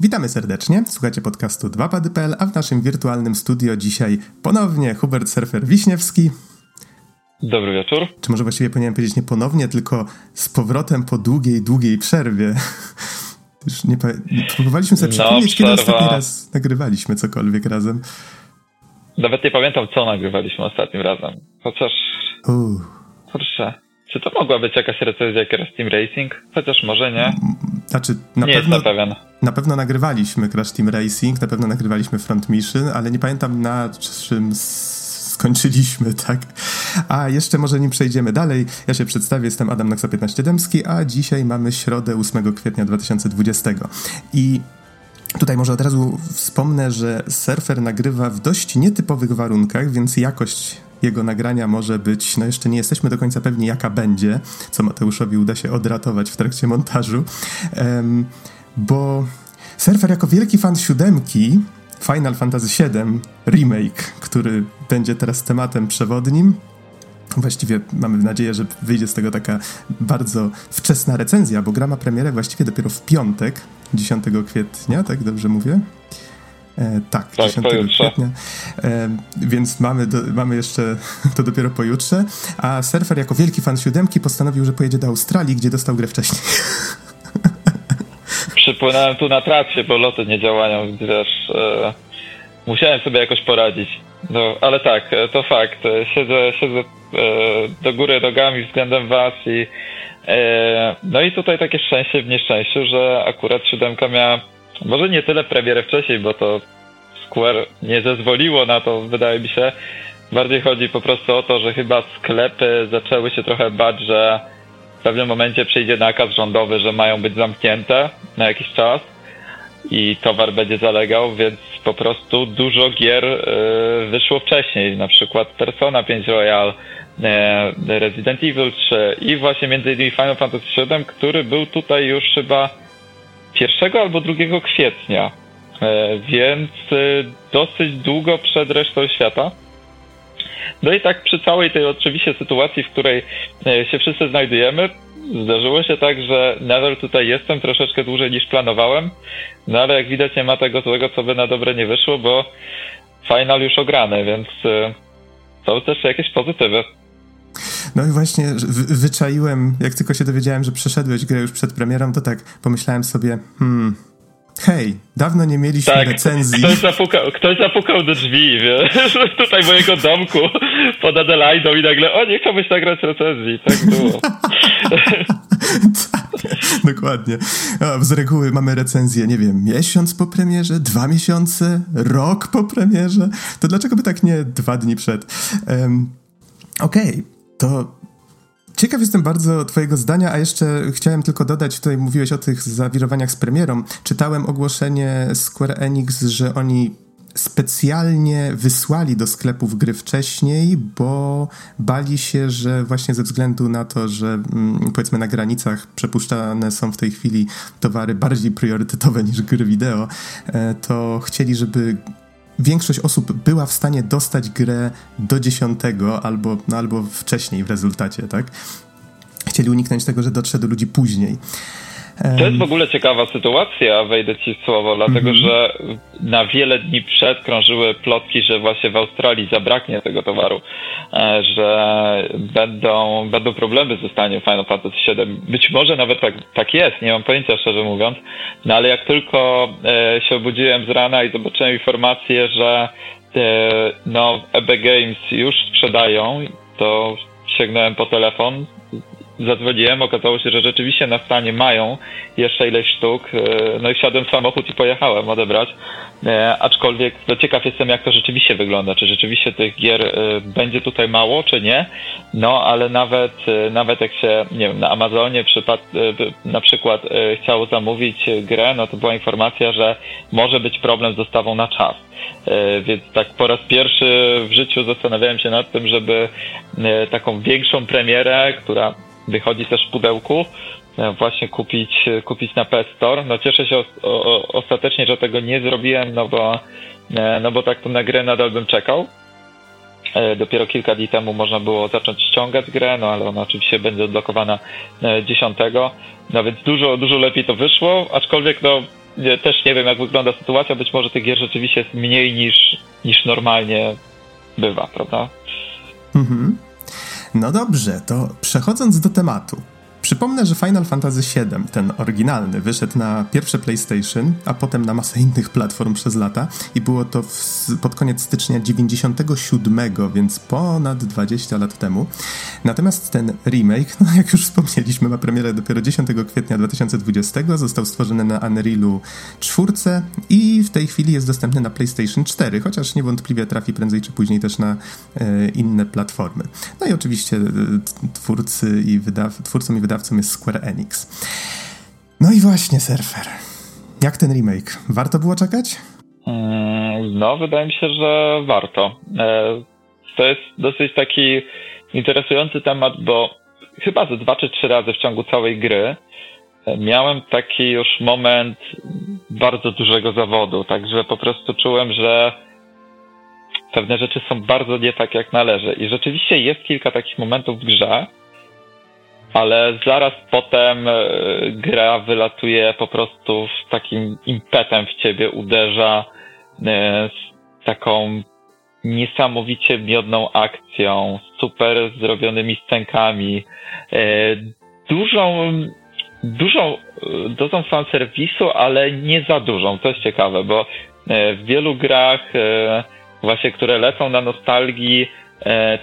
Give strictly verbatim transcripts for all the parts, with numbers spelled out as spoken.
Witamy serdecznie, słuchacie podcastu dwa pady kropka p l, a w naszym wirtualnym studio dzisiaj ponownie Hubert Surfer-Wiśniewski. Dobry wieczór. Czy może właściwie powinienem powiedzieć nie ponownie, tylko z powrotem po długiej, długiej przerwie. Już nie pa... Próbowaliśmy sobie przypomnieć, no, kiedy ostatni raz nagrywaliśmy cokolwiek razem. Nawet nie pamiętam, co nagrywaliśmy ostatnim razem. Chociaż... Uh. Kurczę. Czy to mogła być jakaś recenzja Crash Team Racing? Chociaż może nie. Znaczy, na nie pewno, jestem pewien. Na pewno nagrywaliśmy Crash Team Racing, na pewno nagrywaliśmy Front Mission, ale nie pamiętam, na czym skończyliśmy, tak? A jeszcze może nim przejdziemy dalej, ja się przedstawię, jestem Adam Naksa Dębski, a dzisiaj mamy środę ósmego kwietnia dwa tysiące dwudziestego. I tutaj może od razu wspomnę, że Surfer nagrywa w dość nietypowych warunkach, więc jakość jego nagrania może być, no jeszcze nie jesteśmy do końca pewni, jaka będzie, co Mateuszowi uda się odratować w trakcie montażu, um, bo Surfer jako wielki fan siódemki, Final Fantasy siedem Remake, który będzie teraz tematem przewodnim, właściwie mamy nadzieję, że wyjdzie z tego taka bardzo wczesna recenzja, bo gra ma premierę właściwie dopiero w piątek, dziesiątego kwietnia, tak dobrze mówię? E, tak, tak, dziesiątego kwietnia, e, więc mamy, do, mamy jeszcze to dopiero pojutrze, a Surfer jako wielki fan siódemki postanowił, że pojedzie do Australii, gdzie dostał grę wcześniej. Przypłynąłem tu na trasie, bo loty nie działają, wiesz, e, musiałem sobie jakoś poradzić, no, ale tak, to fakt, siedzę, siedzę e, do góry nogami względem was i e, no i tutaj takie szczęście w nieszczęściu, że akurat siódemka miała może nie tyle premierę wcześniej, bo to Square nie zezwoliło na to, wydaje mi się. Bardziej chodzi po prostu o to, że chyba sklepy zaczęły się trochę bać, że w pewnym momencie przyjdzie nakaz rządowy, że mają być zamknięte na jakiś czas i towar będzie zalegał, więc po prostu dużo gier wyszło wcześniej, na przykład Persona pięć Royal, Resident Evil trzy i właśnie między innymi Final Fantasy siedem, który był tutaj już chyba pierwszego albo drugiego kwietnia, więc dosyć długo przed resztą świata. No i tak przy całej tej oczywiście sytuacji, w której się wszyscy znajdujemy, zdarzyło się tak, że nadal tutaj jestem troszeczkę dłużej niż planowałem, no ale jak widać nie ma tego złego, co by na dobre nie wyszło, bo final już ograny, więc są też jakieś pozytywy. No i właśnie wy- wyczaiłem, jak tylko się dowiedziałem, że przeszedłeś grę już przed premierą, to tak pomyślałem sobie, hmm, hej, dawno nie mieliśmy tak, recenzji. Ktoś zapukał, ktoś zapukał do drzwi, wiesz, tutaj mojego domku pod Adelaidą i nagle, o, nie chciałbyś nagrać recenzji, tak było. Dokładnie. O, z reguły mamy recenzję, nie wiem, miesiąc po premierze, dwa miesiące, rok po premierze, to dlaczego by tak nie dwa dni przed? Um, Okej. Okay. To ciekaw jestem bardzo twojego zdania, a jeszcze chciałem tylko dodać, tutaj mówiłeś o tych zawirowaniach z premierą. Czytałem ogłoszenie Square Enix, że oni specjalnie wysłali do sklepów gry wcześniej, bo bali się, że właśnie ze względu na to, że powiedzmy na granicach przepuszczane są w tej chwili towary bardziej priorytetowe niż gry wideo, to chcieli, żeby większość osób była w stanie dostać grę do dziesiątego albo, no, albo wcześniej w rezultacie, tak? Chcieli uniknąć tego, że dotrze do ludzi później. To jest w ogóle ciekawa sytuacja, wejdę ci w słowo, dlatego mm-hmm. że na wiele dni przed krążyły plotki, że właśnie w Australii zabraknie tego towaru, że będą, będą problemy ze staniem Final Fantasy siedem. Być może nawet tak, tak jest, nie mam pojęcia szczerze mówiąc, no ale jak tylko e, się obudziłem z rana i zobaczyłem informację, że e, no E B Games już sprzedają, to sięgnąłem po telefon, zadzwoniłem, okazało się, że rzeczywiście na stanie mają jeszcze ileś sztuk, no i wsiadłem w samochód i pojechałem odebrać, e, aczkolwiek no ciekaw jestem, jak to rzeczywiście wygląda, czy rzeczywiście tych gier e, będzie tutaj mało, czy nie, no ale nawet e, nawet jak się, nie wiem, na Amazonie przypad, e, na przykład e, chciało zamówić grę, no to była informacja, że może być problem z dostawą na czas, e, więc tak po raz pierwszy w życiu zastanawiałem się nad tym, żeby e, taką większą premierę, która wychodzi też w pudełku, właśnie kupić, kupić na P S Store. No cieszę się o, o, ostatecznie, że tego nie zrobiłem, no bo, no bo tak to na grę nadal bym czekał. Dopiero kilka dni temu można było zacząć ściągać grę, no ale ona oczywiście będzie odblokowana dziesiątego. No więc dużo, dużo lepiej to wyszło, aczkolwiek no nie, też nie wiem, jak wygląda sytuacja, być może tych gier rzeczywiście jest mniej niż, niż normalnie bywa, prawda? Mhm. No dobrze, to przechodząc do tematu. Przypomnę, że Final Fantasy siedem, ten oryginalny, wyszedł na pierwsze PlayStation, a potem na masę innych platform przez lata i było to w, pod koniec stycznia dziewięćdziesiątego siódmego, więc ponad dwadzieścia lat temu. Natomiast ten remake, no jak już wspomnieliśmy, ma premierę dopiero dziesiątego kwietnia dwa tysiące dwudziestego, został stworzony na Unrealu cztery i w tej chwili jest dostępny na PlayStation cztery, chociaż niewątpliwie trafi prędzej czy później też na e, inne platformy. No i oczywiście e, twórcy i wydaw- twórcom i wydawcom Wydawcą jest Square Enix. No i właśnie, Surfer. Jak ten remake? Warto było czekać? No, wydaje mi się, że warto. To jest dosyć taki interesujący temat, bo chyba ze dwa czy trzy razy w ciągu całej gry miałem taki już moment bardzo dużego zawodu, także po prostu czułem, że pewne rzeczy są bardzo nie tak, jak należy. I rzeczywiście jest kilka takich momentów w grze, ale zaraz potem gra wylatuje po prostu z takim impetem w ciebie, uderza z taką niesamowicie miodną akcją, super zrobionymi scenkami, dużą, dużą dozą fanserwisu, ale nie za dużą, to jest ciekawe, bo w wielu grach właśnie, które lecą na nostalgii,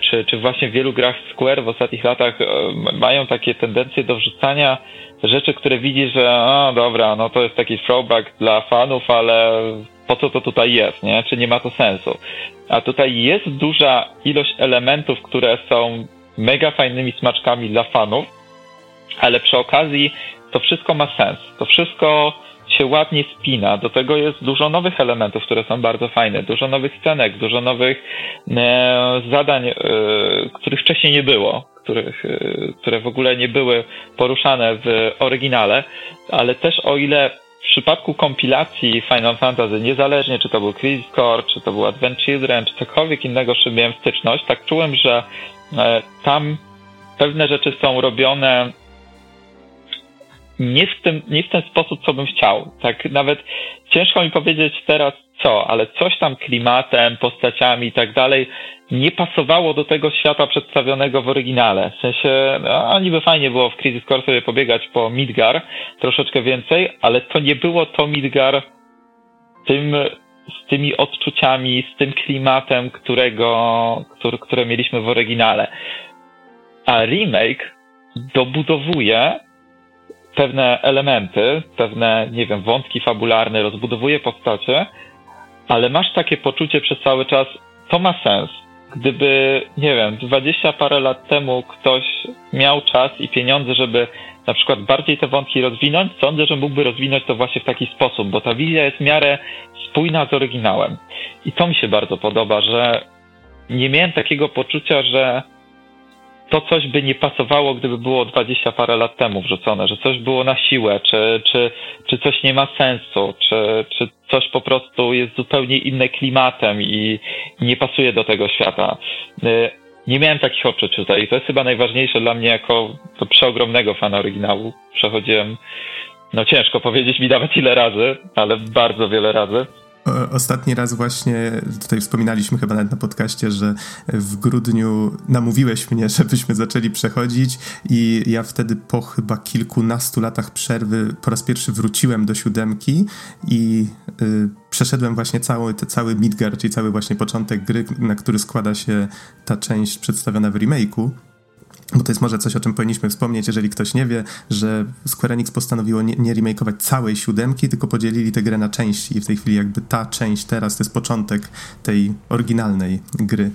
Czy, czy właśnie w wielu grach Square w ostatnich latach mają takie tendencje do wrzucania rzeczy, które widzi, że a, dobra, no to jest taki throwback dla fanów, ale po co to tutaj jest, nie? Czy nie ma to sensu? A tutaj jest duża ilość elementów, które są mega fajnymi smaczkami dla fanów, ale przy okazji to wszystko ma sens. To wszystko się ładnie spina. Do tego jest dużo nowych elementów, które są bardzo fajne, dużo nowych scenek, dużo nowych e, zadań, e, których wcześniej nie było, których, e, które w ogóle nie były poruszane w oryginale, ale też o ile w przypadku kompilacji Final Fantasy, niezależnie czy to był Crisis Core, czy to był Advent Children, czy cokolwiek innego, z czym miałem styczność, tak czułem, że e, tam pewne rzeczy są robione Nie w tym, nie w ten sposób, co bym chciał. Tak nawet ciężko mi powiedzieć teraz co, ale coś tam klimatem, postaciami i tak dalej nie pasowało do tego świata przedstawionego w oryginale. W sensie, no, niby fajnie było w Crisis Core sobie pobiegać po Midgar, troszeczkę więcej, ale to nie było to Midgar tym, z tymi odczuciami, z tym klimatem, którego, który, które mieliśmy w oryginale. A remake dobudowuje pewne elementy, pewne, nie wiem, wątki fabularne, rozbudowuje postacie, ale masz takie poczucie przez cały czas, to ma sens. Gdyby, nie wiem, dwadzieścia parę lat temu ktoś miał czas i pieniądze, żeby na przykład bardziej te wątki rozwinąć, sądzę, że mógłby rozwinąć to właśnie w taki sposób, bo ta wizja jest w miarę spójna z oryginałem. I to mi się bardzo podoba, że nie miałem takiego poczucia, że to coś by nie pasowało, gdyby było dwadzieścia parę lat temu wrzucone, że coś było na siłę, czy, czy, czy coś nie ma sensu, czy, czy coś po prostu jest zupełnie inne klimatem i nie pasuje do tego świata. Nie miałem takich odczuć tutaj i to jest chyba najważniejsze dla mnie jako to przeogromnego fana oryginału. Przechodziłem, no ciężko powiedzieć mi nawet ile razy, ale bardzo wiele razy. Ostatni raz właśnie, tutaj wspominaliśmy chyba nawet na podcaście, że w grudniu namówiłeś mnie, żebyśmy zaczęli przechodzić i ja wtedy po chyba kilkunastu latach przerwy po raz pierwszy wróciłem do siódemki i y, przeszedłem właśnie cały, te, cały Midgar, czyli cały właśnie początek gry, na który składa się ta część przedstawiona w remake'u. Bo to jest może coś, o czym powinniśmy wspomnieć, jeżeli ktoś nie wie, że Square Enix postanowiło nie, nie remake'ować całej siódemki, tylko podzielili tę grę na części i w tej chwili jakby ta część teraz to jest początek tej oryginalnej gry.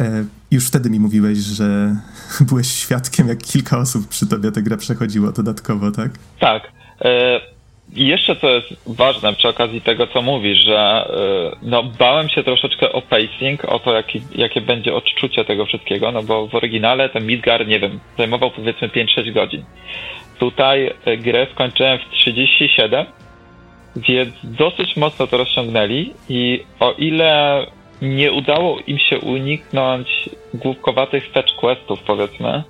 E, już wtedy mi mówiłeś, że byłeś świadkiem, jak kilka osób przy tobie tę grę przechodziło dodatkowo, tak? Tak. I e, jeszcze co jest ważne przy okazji tego, co mówisz, że e, no, bałem się troszeczkę o pacing, o to, jaki, jakie będzie odczucie tego wszystkiego, no bo w oryginale ten Midgar, nie wiem, zajmował powiedzmy pięć sześć godzin. Tutaj grę skończyłem w trzydzieści siedem, więc dosyć mocno to rozciągnęli i o ile nie udało im się uniknąć głupkowatych fetch questów, powiedzmy,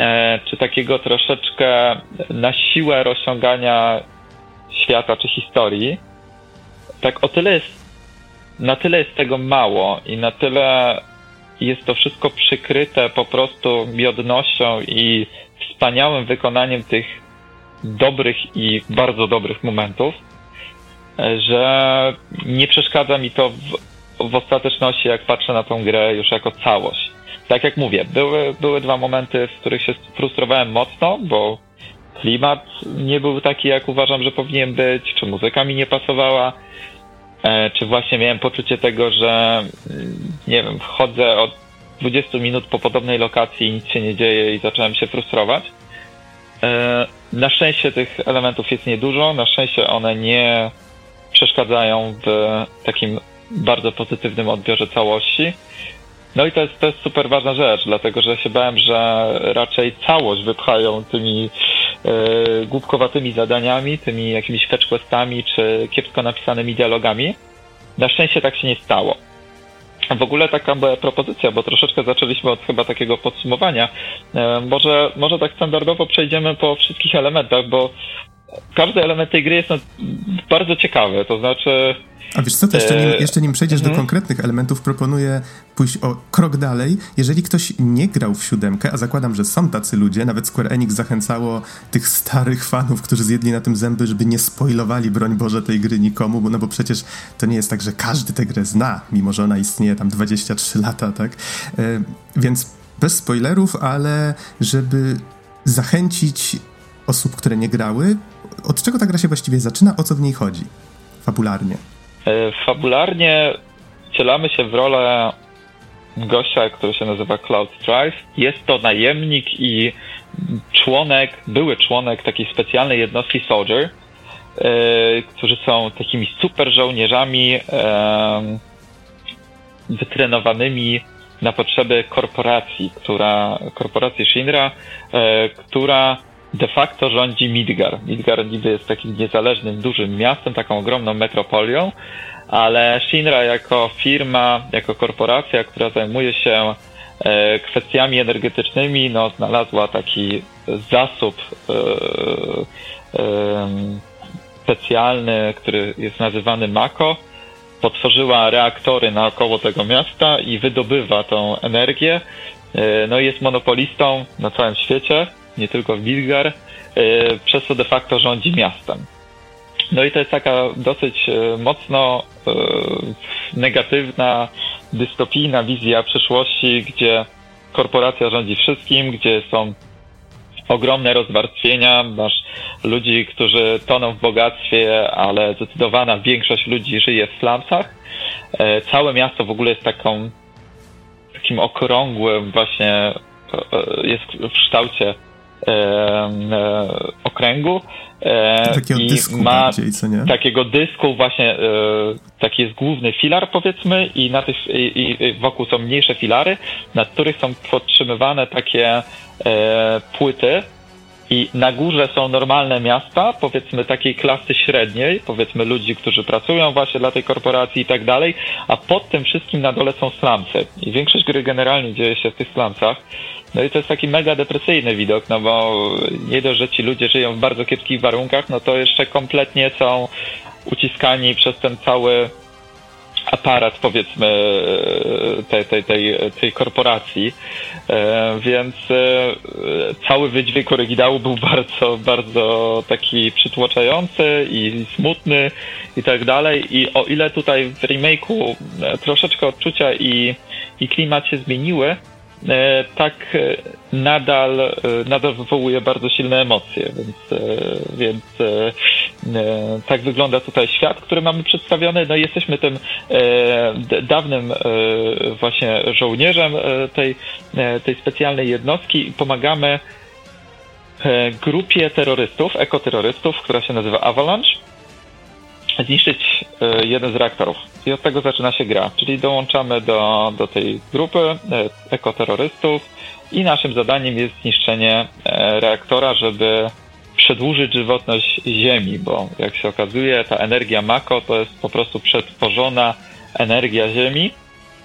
e, czy takiego troszeczkę na siłę rozciągania świata czy historii, tak o tyle jest, na tyle jest tego mało i na tyle jest to wszystko przykryte po prostu miodnością i wspaniałym wykonaniem tych dobrych i bardzo dobrych momentów, że nie przeszkadza mi to w, w ostateczności, jak patrzę na tą grę już jako całość. Tak jak mówię, były, były dwa momenty, w których się frustrowałem mocno, bo klimat nie był taki, jak uważam, że powinien być, czy muzyka mi nie pasowała, czy właśnie miałem poczucie tego, że nie wiem, chodzę od dwudziestu minut po podobnej lokacji i nic się nie dzieje i zacząłem się frustrować. Na szczęście tych elementów jest niedużo, na szczęście one nie przeszkadzają w takim bardzo pozytywnym odbiorze całości. No i to jest, to jest super ważna rzecz, dlatego że się bałem, że raczej całość wypchają tymi yy, głupkowatymi zadaniami, tymi jakimiś fetch questami czy kiepsko napisanymi dialogami. Na szczęście tak się nie stało. W ogóle taka była propozycja, bo troszeczkę zaczęliśmy od chyba takiego podsumowania. Yy, może, może tak standardowo przejdziemy po wszystkich elementach, bo każdy element tej gry jest no, bardzo ciekawy, to znaczy... A wiesz co, to jeszcze nim, jeszcze nim przejdziesz mm-hmm. do konkretnych elementów, proponuję pójść o krok dalej. Jeżeli ktoś nie grał w siódemkę, a zakładam, że są tacy ludzie, nawet Square Enix zachęcało tych starych fanów, którzy zjedli na tym zęby, żeby nie spoilowali, broń Boże, tej gry nikomu, bo, no bo przecież to nie jest tak, że każdy tę grę zna, mimo że ona istnieje tam dwadzieścia trzy lata, tak? Yy, więc bez spoilerów, ale żeby zachęcić osób, które nie grały, od czego ta gra się właściwie zaczyna, o co w niej chodzi fabularnie? Fabularnie wcielamy się w rolę gościa, który się nazywa Cloud Strife. Jest to najemnik i członek, były członek takiej specjalnej jednostki Soldier, yy, którzy są takimi super żołnierzami yy, wytrenowanymi na potrzeby korporacji, która, korporacji Shinra, yy, która de facto rządzi Midgar. Midgar niby jest takim niezależnym, dużym miastem, taką ogromną metropolią, ale Shinra jako firma, jako korporacja, która zajmuje się e, kwestiami energetycznymi, no znalazła taki zasób e, e, specjalny, który jest nazywany MAKO, potworzyła reaktory naokoło tego miasta i wydobywa tą energię, e, no i jest monopolistą na całym świecie, nie tylko w Midgar, yy, przez co de facto rządzi miastem. No i to jest taka dosyć yy, mocno yy, negatywna, dystopijna wizja przyszłości, gdzie korporacja rządzi wszystkim, gdzie są ogromne rozwarstwienia, masz ludzi, którzy toną w bogactwie, ale zdecydowana większość ludzi żyje w slumsach. Yy, całe miasto w ogóle jest taką, takim okrągłym właśnie, jest w kształcie e, e, okręgu e, takiego i dysku ma co nie? takiego dysku właśnie e, taki jest główny filar, powiedzmy, i, na tych, i, i wokół są mniejsze filary, na których są podtrzymywane takie e, płyty i na górze są normalne miasta, powiedzmy takiej klasy średniej, powiedzmy ludzi, którzy pracują właśnie dla tej korporacji i tak dalej, a pod tym wszystkim na dole są slumsy i większość gry generalnie dzieje się w tych slumsach. No i to jest taki mega depresyjny widok, no bo nie dość, że ci ludzie żyją w bardzo kiepskich warunkach, no to jeszcze kompletnie są uciskani przez ten cały aparat, powiedzmy, tej, tej, tej, tej korporacji, więc cały wydźwięk oryginału był bardzo, bardzo taki przytłaczający i smutny i tak dalej. I o ile tutaj w remake'u troszeczkę odczucia i, i klimat się zmieniły, tak nadal, nadal wywołuje bardzo silne emocje, więc, więc tak wygląda tutaj świat, który mamy przedstawiony. No i jesteśmy tym dawnym właśnie żołnierzem tej, tej specjalnej jednostki i pomagamy grupie terrorystów, ekoterrorystów, która się nazywa Avalanche, zniszczyć jeden z reaktorów. I od tego zaczyna się gra, czyli dołączamy do, do tej grupy ekoterrorystów i naszym zadaniem jest zniszczenie reaktora, żeby przedłużyć żywotność Ziemi, bo jak się okazuje, ta energia MAKO to jest po prostu przetworzona energia Ziemi,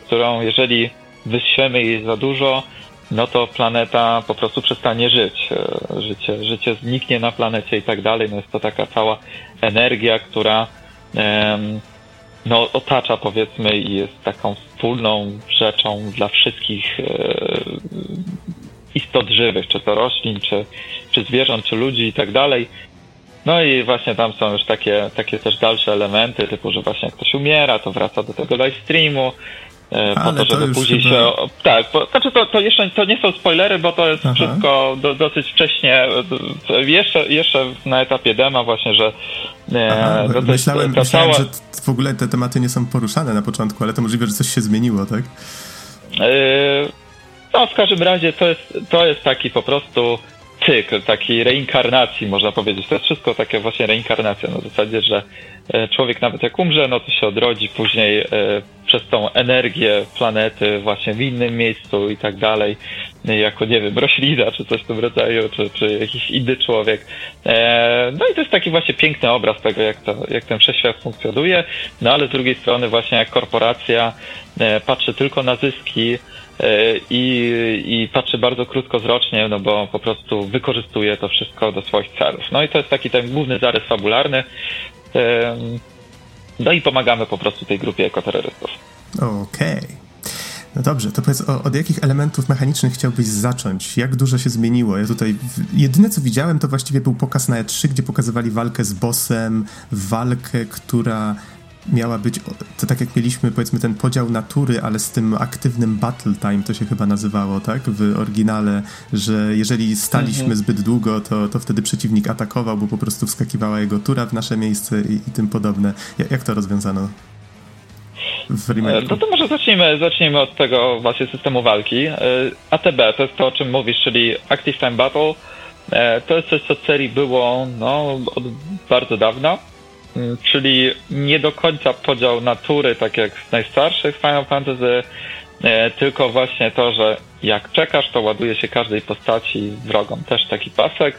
którą jeżeli wyssiemy jej za dużo, no to planeta po prostu przestanie żyć. Życie, życie zniknie na planecie i tak dalej. No jest to taka cała energia, która em, no otacza, powiedzmy, i jest taką wspólną rzeczą dla wszystkich e, istot żywych, czy to roślin, czy, czy zwierząt, czy ludzi i tak dalej. No i właśnie tam są już takie, takie też dalsze elementy, typu, że właśnie jak ktoś umiera, to wraca do tego live streamu, e, po to, żeby to później chyba... się... Tak, bo, znaczy to, to jeszcze to nie są spoilery, bo to jest Aha. wszystko do, dosyć wcześnie, jeszcze, jeszcze na etapie dema właśnie, że... E, Aha, to myślałem, to myślałem cała... że w ogóle te tematy nie są poruszane na początku, ale to możliwe, że coś się zmieniło, tak? E, no, w każdym razie to jest, to jest taki po prostu... cykl takiej reinkarnacji, można powiedzieć. To jest wszystko takie właśnie reinkarnacja, na zasadzie, że człowiek nawet jak umrze, no to się odrodzi później przez tą energię planety właśnie w innym miejscu i tak dalej, jako, nie wiem, roślina, czy coś w tym rodzaju, czy, czy jakiś inny człowiek. No i to jest taki właśnie piękny obraz tego, jak, to, jak ten wszechświat funkcjonuje, no ale z drugiej strony właśnie jak korporacja patrzy tylko na zyski, I, i patrzy bardzo krótkowzrocznie, no bo po prostu wykorzystuje to wszystko do swoich celów. No i to jest taki ten główny zarys fabularny. No i pomagamy po prostu tej grupie ekoterrorystów. Okej. Okay. No dobrze, to powiedz, o, od jakich elementów mechanicznych chciałbyś zacząć? Jak dużo się zmieniło? Ja tutaj jedyne, co widziałem, to właściwie był pokaz na E trzy, gdzie pokazywali walkę z bossem, walkę, która... miała być, to tak jak mieliśmy, powiedzmy, ten podział natury, ale z tym aktywnym battle time, to się chyba nazywało, tak? W oryginale, że jeżeli staliśmy mhm. zbyt długo, to, to wtedy przeciwnik atakował, bo po prostu wskakiwała jego tura w nasze miejsce i, i tym podobne. Jak, jak to rozwiązano w remake'u? No to może zacznijmy, zacznijmy od tego właśnie systemu walki. A T B, to jest to, o czym mówisz, czyli Active Time Battle. To jest coś, co w serii było, no, od bardzo dawna. Czyli nie do końca podział natury, tak jak w najstarszych Final Fantasy, tylko właśnie to, że jak czekasz, to ładuje się każdej postaci wrogom też taki pasek,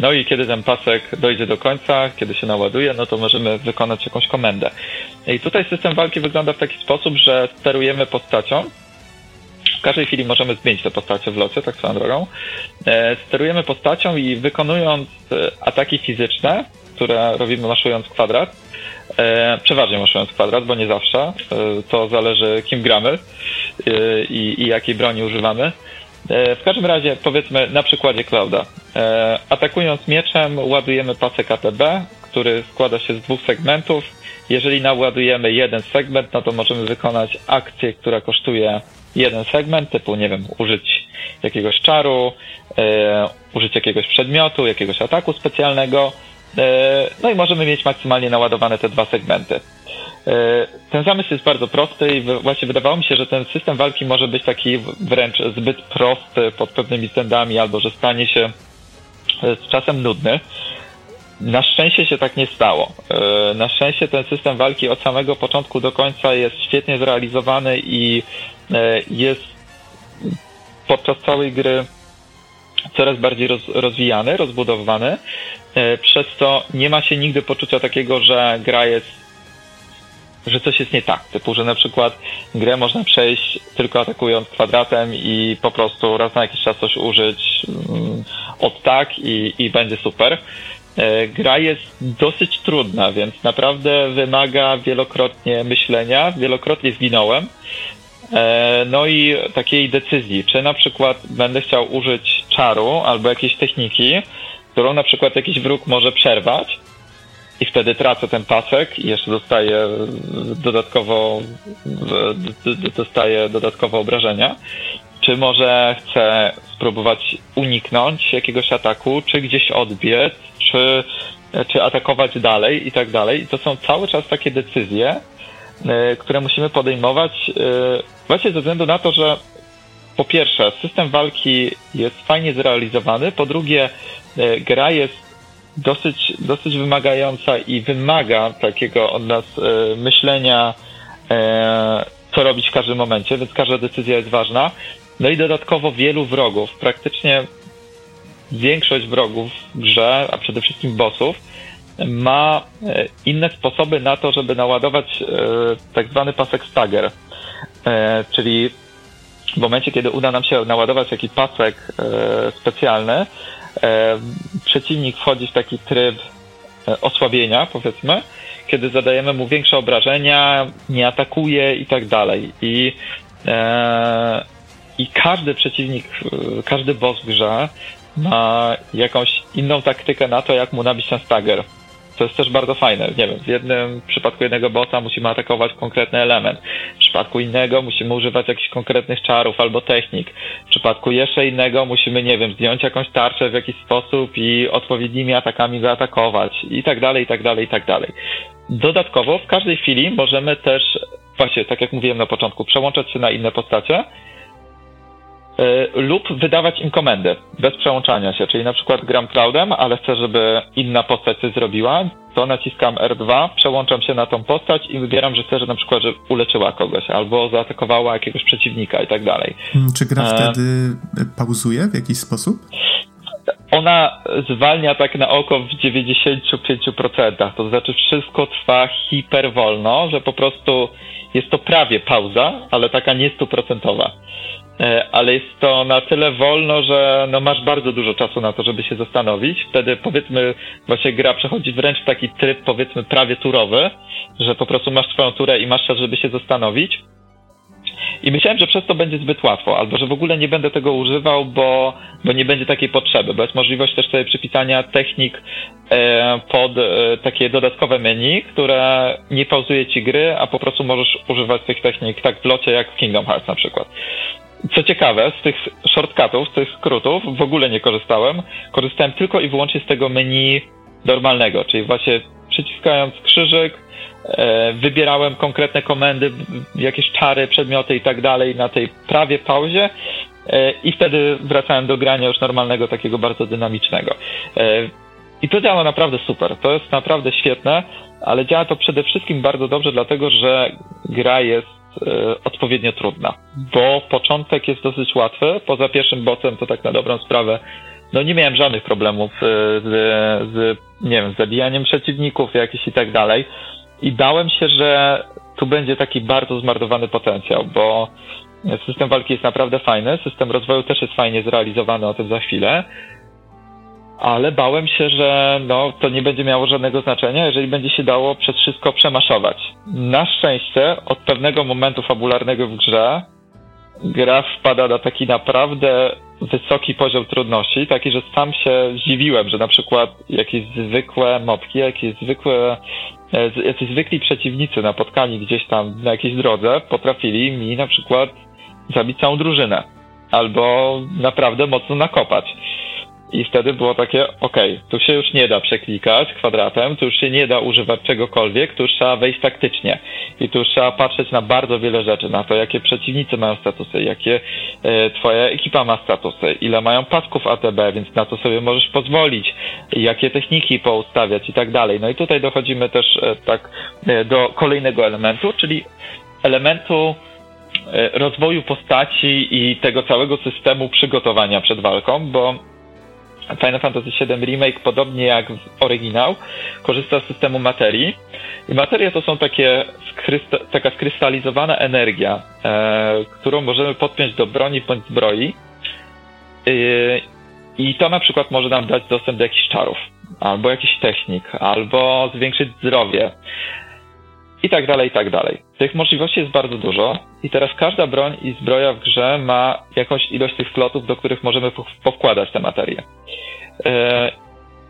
no i kiedy ten pasek dojdzie do końca, kiedy się naładuje, no to możemy wykonać jakąś komendę. I tutaj system walki wygląda w taki sposób, że sterujemy postacią. W każdej chwili możemy zmienić te postacie w locie, tak swoją drogą. Sterujemy postacią i wykonując ataki fizyczne, które robimy maszując kwadrat, e, przeważnie maszując kwadrat, bo nie zawsze, e, to zależy kim gramy e, i, i jakiej broni używamy. E, w każdym razie, powiedzmy na przykładzie Clouda, e, atakując mieczem ładujemy pasek A T B, który składa się z dwóch segmentów. Jeżeli naładujemy jeden segment, no to możemy wykonać akcję, która kosztuje jeden segment, typu, nie wiem, użyć jakiegoś czaru, e, użyć jakiegoś przedmiotu, jakiegoś ataku specjalnego. No i możemy mieć maksymalnie naładowane te dwa segmenty. Ten zamysł jest bardzo prosty i właśnie wydawało mi się, że ten system walki może być taki wręcz zbyt prosty pod pewnymi względami, albo że stanie się z czasem nudny. Na szczęście się tak nie stało. Na szczęście ten system walki od samego początku do końca jest świetnie zrealizowany i jest podczas całej gry coraz bardziej roz, rozwijany, rozbudowywany, e, przez to nie ma się nigdy poczucia takiego, że gra jest, że coś jest nie tak, typu, że na przykład grę można przejść tylko atakując kwadratem i po prostu raz na jakiś czas coś użyć mm, od tak i, i będzie super. E, gra jest dosyć trudna, więc naprawdę wymaga wielokrotnie myślenia, wielokrotnie zginąłem, no i takiej decyzji, czy na przykład będę chciał użyć czaru albo jakiejś techniki, którą na przykład jakiś wróg może przerwać i wtedy tracę ten pasek i jeszcze dostaję dodatkowo, dostaję dodatkowo obrażenia, czy może chcę spróbować uniknąć jakiegoś ataku, czy gdzieś odbiec, czy, czy atakować dalej i tak dalej. I to są cały czas takie decyzje, które musimy podejmować właśnie ze względu na to, że po pierwsze system walki jest fajnie zrealizowany, po drugie gra jest dosyć, dosyć wymagająca i wymaga takiego od nas myślenia, co robić w każdym momencie, więc każda decyzja jest ważna. No i dodatkowo wielu wrogów, praktycznie większość wrogów w grze, a przede wszystkim bossów, ma inne sposoby na to, żeby naładować tak zwany pasek stagger, czyli w momencie, kiedy uda nam się naładować jakiś pasek e, specjalny, e, przeciwnik wchodzi w taki tryb e, osłabienia, powiedzmy, kiedy zadajemy mu większe obrażenia, nie atakuje i tak dalej. I e, i każdy przeciwnik, każdy boss w grze ma jakąś inną taktykę na to, jak mu nabić ten stagger. To jest też bardzo fajne. Nie wiem, w jednym w przypadku jednego bossa musimy atakować konkretny element. W przypadku innego musimy używać jakichś konkretnych czarów albo technik. W przypadku jeszcze innego musimy, nie wiem, zdjąć jakąś tarczę w jakiś sposób i odpowiednimi atakami zaatakować i tak dalej, i tak dalej, i tak dalej. Dodatkowo w każdej chwili możemy też, właśnie tak jak mówiłem na początku, przełączać się na inne postacie lub wydawać im komendy bez przełączania się, czyli na przykład gram Cloudem, ale chcę, żeby inna postać coś zrobiła, to naciskam R dwa, przełączam się na tą postać i wybieram, że chcę, że na przykład, że uleczyła kogoś albo zaatakowała jakiegoś przeciwnika i tak dalej. Czy gra wtedy e... pauzuje w jakiś sposób? Ona zwalnia tak na oko w dziewięćdziesiąt pięć procent, to znaczy wszystko trwa hiperwolno, że po prostu jest to prawie pauza, ale taka nie stuprocentowa. Ale jest to na tyle wolno, że no masz bardzo dużo czasu na to, żeby się zastanowić. Wtedy powiedzmy właśnie gra przechodzi wręcz w taki tryb powiedzmy prawie turowy, że po prostu masz swoją turę i masz czas, żeby się zastanowić. I myślałem, że przez to będzie zbyt łatwo, albo że w ogóle nie będę tego używał, bo, bo nie będzie takiej potrzeby, bo jest możliwość też sobie przypisania technik e, pod e, takie dodatkowe menu, które nie pauzuje ci gry, a po prostu możesz używać tych technik tak w locie jak w Kingdom Hearts na przykład. Co ciekawe, z tych shortcutów, z tych skrótów w ogóle nie korzystałem. Korzystałem tylko i wyłącznie z tego menu normalnego, czyli właśnie przyciskając krzyżyk, e, wybierałem konkretne komendy, jakieś czary, przedmioty i tak dalej na tej prawie pauzie e, i wtedy wracałem do grania już normalnego, takiego bardzo dynamicznego. E, I to działa naprawdę super, to jest naprawdę świetne, ale działa to przede wszystkim bardzo dobrze, dlatego że gra jest odpowiednio trudna, bo początek jest dosyć łatwy, poza pierwszym bossem to tak na dobrą sprawę, no nie miałem żadnych problemów z, z nie wiem, z zabijaniem przeciwników jakichś i tak dalej i bałem się, że tu będzie taki bardzo zmarnowany potencjał, bo system walki jest naprawdę fajny, system rozwoju też jest fajnie zrealizowany, o tym za chwilę, ale bałem się, że no, to nie będzie miało żadnego znaczenia, jeżeli będzie się dało przez wszystko przemaszować. Na szczęście od pewnego momentu fabularnego w grze gra wpada na taki naprawdę wysoki poziom trudności, taki, że sam się zdziwiłem, że na przykład jakieś zwykłe mopki, jakieś zwykłe, jacyś zwykli przeciwnicy napotkani gdzieś tam na jakiejś drodze potrafili mi na przykład zabić całą drużynę albo naprawdę mocno nakopać. I wtedy było takie, okej, okay, tu się już nie da przeklikać kwadratem, tu już się nie da używać czegokolwiek, tu już trzeba wejść taktycznie. I tu już trzeba patrzeć na bardzo wiele rzeczy, na to, jakie przeciwnicy mają statusy, jakie e, twoja ekipa ma statusy, ile mają pasków A T B, więc na to sobie możesz pozwolić, jakie techniki poustawiać i tak dalej. No i tutaj dochodzimy też e, tak e, do kolejnego elementu, czyli elementu e, rozwoju postaci i tego całego systemu przygotowania przed walką, bo Final Fantasy siedem Remake, podobnie jak oryginał, korzysta z systemu materii. I materia to są takie skrysta- taka skrystalizowana energia, e, którą możemy podpiąć do broni bądź zbroi. E, I to na przykład może nam dać dostęp do jakichś czarów, albo jakichś technik, albo zwiększyć zdrowie. I tak dalej, i tak dalej. Tych możliwości jest bardzo dużo i teraz każda broń i zbroja w grze ma jakąś ilość tych slotów, do których możemy powkładać te materie.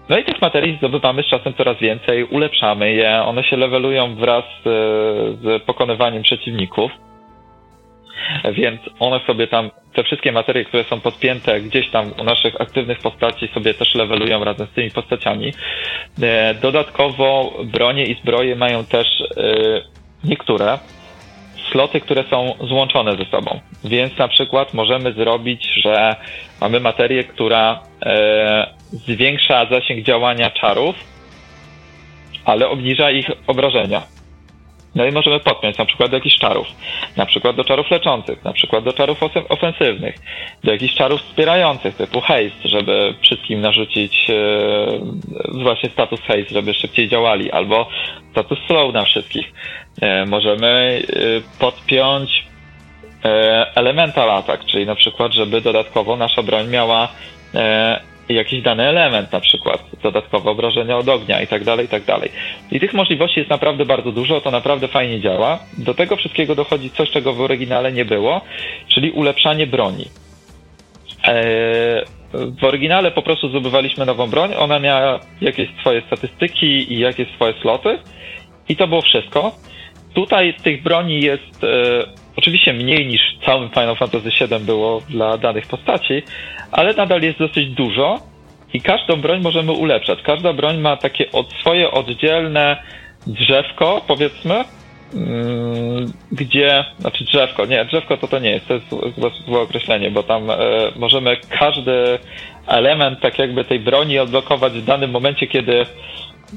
No i tych materii zdobywamy z czasem coraz więcej, ulepszamy je, one się levelują wraz z pokonywaniem przeciwników, więc one sobie tam, te wszystkie materie, które są podpięte gdzieś tam u naszych aktywnych postaci, sobie też levelują razem z tymi postaciami. Dodatkowo bronie i zbroje mają też niektóre sloty, które są złączone ze sobą, więc na przykład możemy zrobić, że mamy materię, która zwiększa zasięg działania czarów, ale obniża ich obrażenia. No i możemy podpiąć na przykład do jakichś czarów, na przykład do czarów leczących, na przykład do czarów ofensywnych, do jakichś czarów wspierających typu haste, żeby wszystkim narzucić e, właśnie status haste, żeby szybciej działali, albo status slow na wszystkich. E, możemy e, podpiąć Elemental atak, czyli na przykład, żeby dodatkowo nasza broń miała jakiś dany element, na przykład dodatkowe obrażenia od ognia i tak dalej, i tak dalej. I tych możliwości jest naprawdę bardzo dużo, to naprawdę fajnie działa. Do tego wszystkiego dochodzi coś, czego w oryginale nie było, czyli ulepszanie broni. W oryginale po prostu zdobywaliśmy nową broń, ona miała jakieś swoje statystyki i jakieś swoje sloty i to było wszystko. Tutaj tych broni jest e, oczywiście mniej niż w całym Final Fantasy siedem było dla danych postaci, ale nadal jest dosyć dużo i każdą broń możemy ulepszać. Każda broń ma takie od, swoje oddzielne drzewko, powiedzmy, gdzie, znaczy drzewko, nie, drzewko to to nie jest, to jest złe, złe określenie, bo tam e, możemy każdy element tak jakby tej broni odblokować w danym momencie, kiedy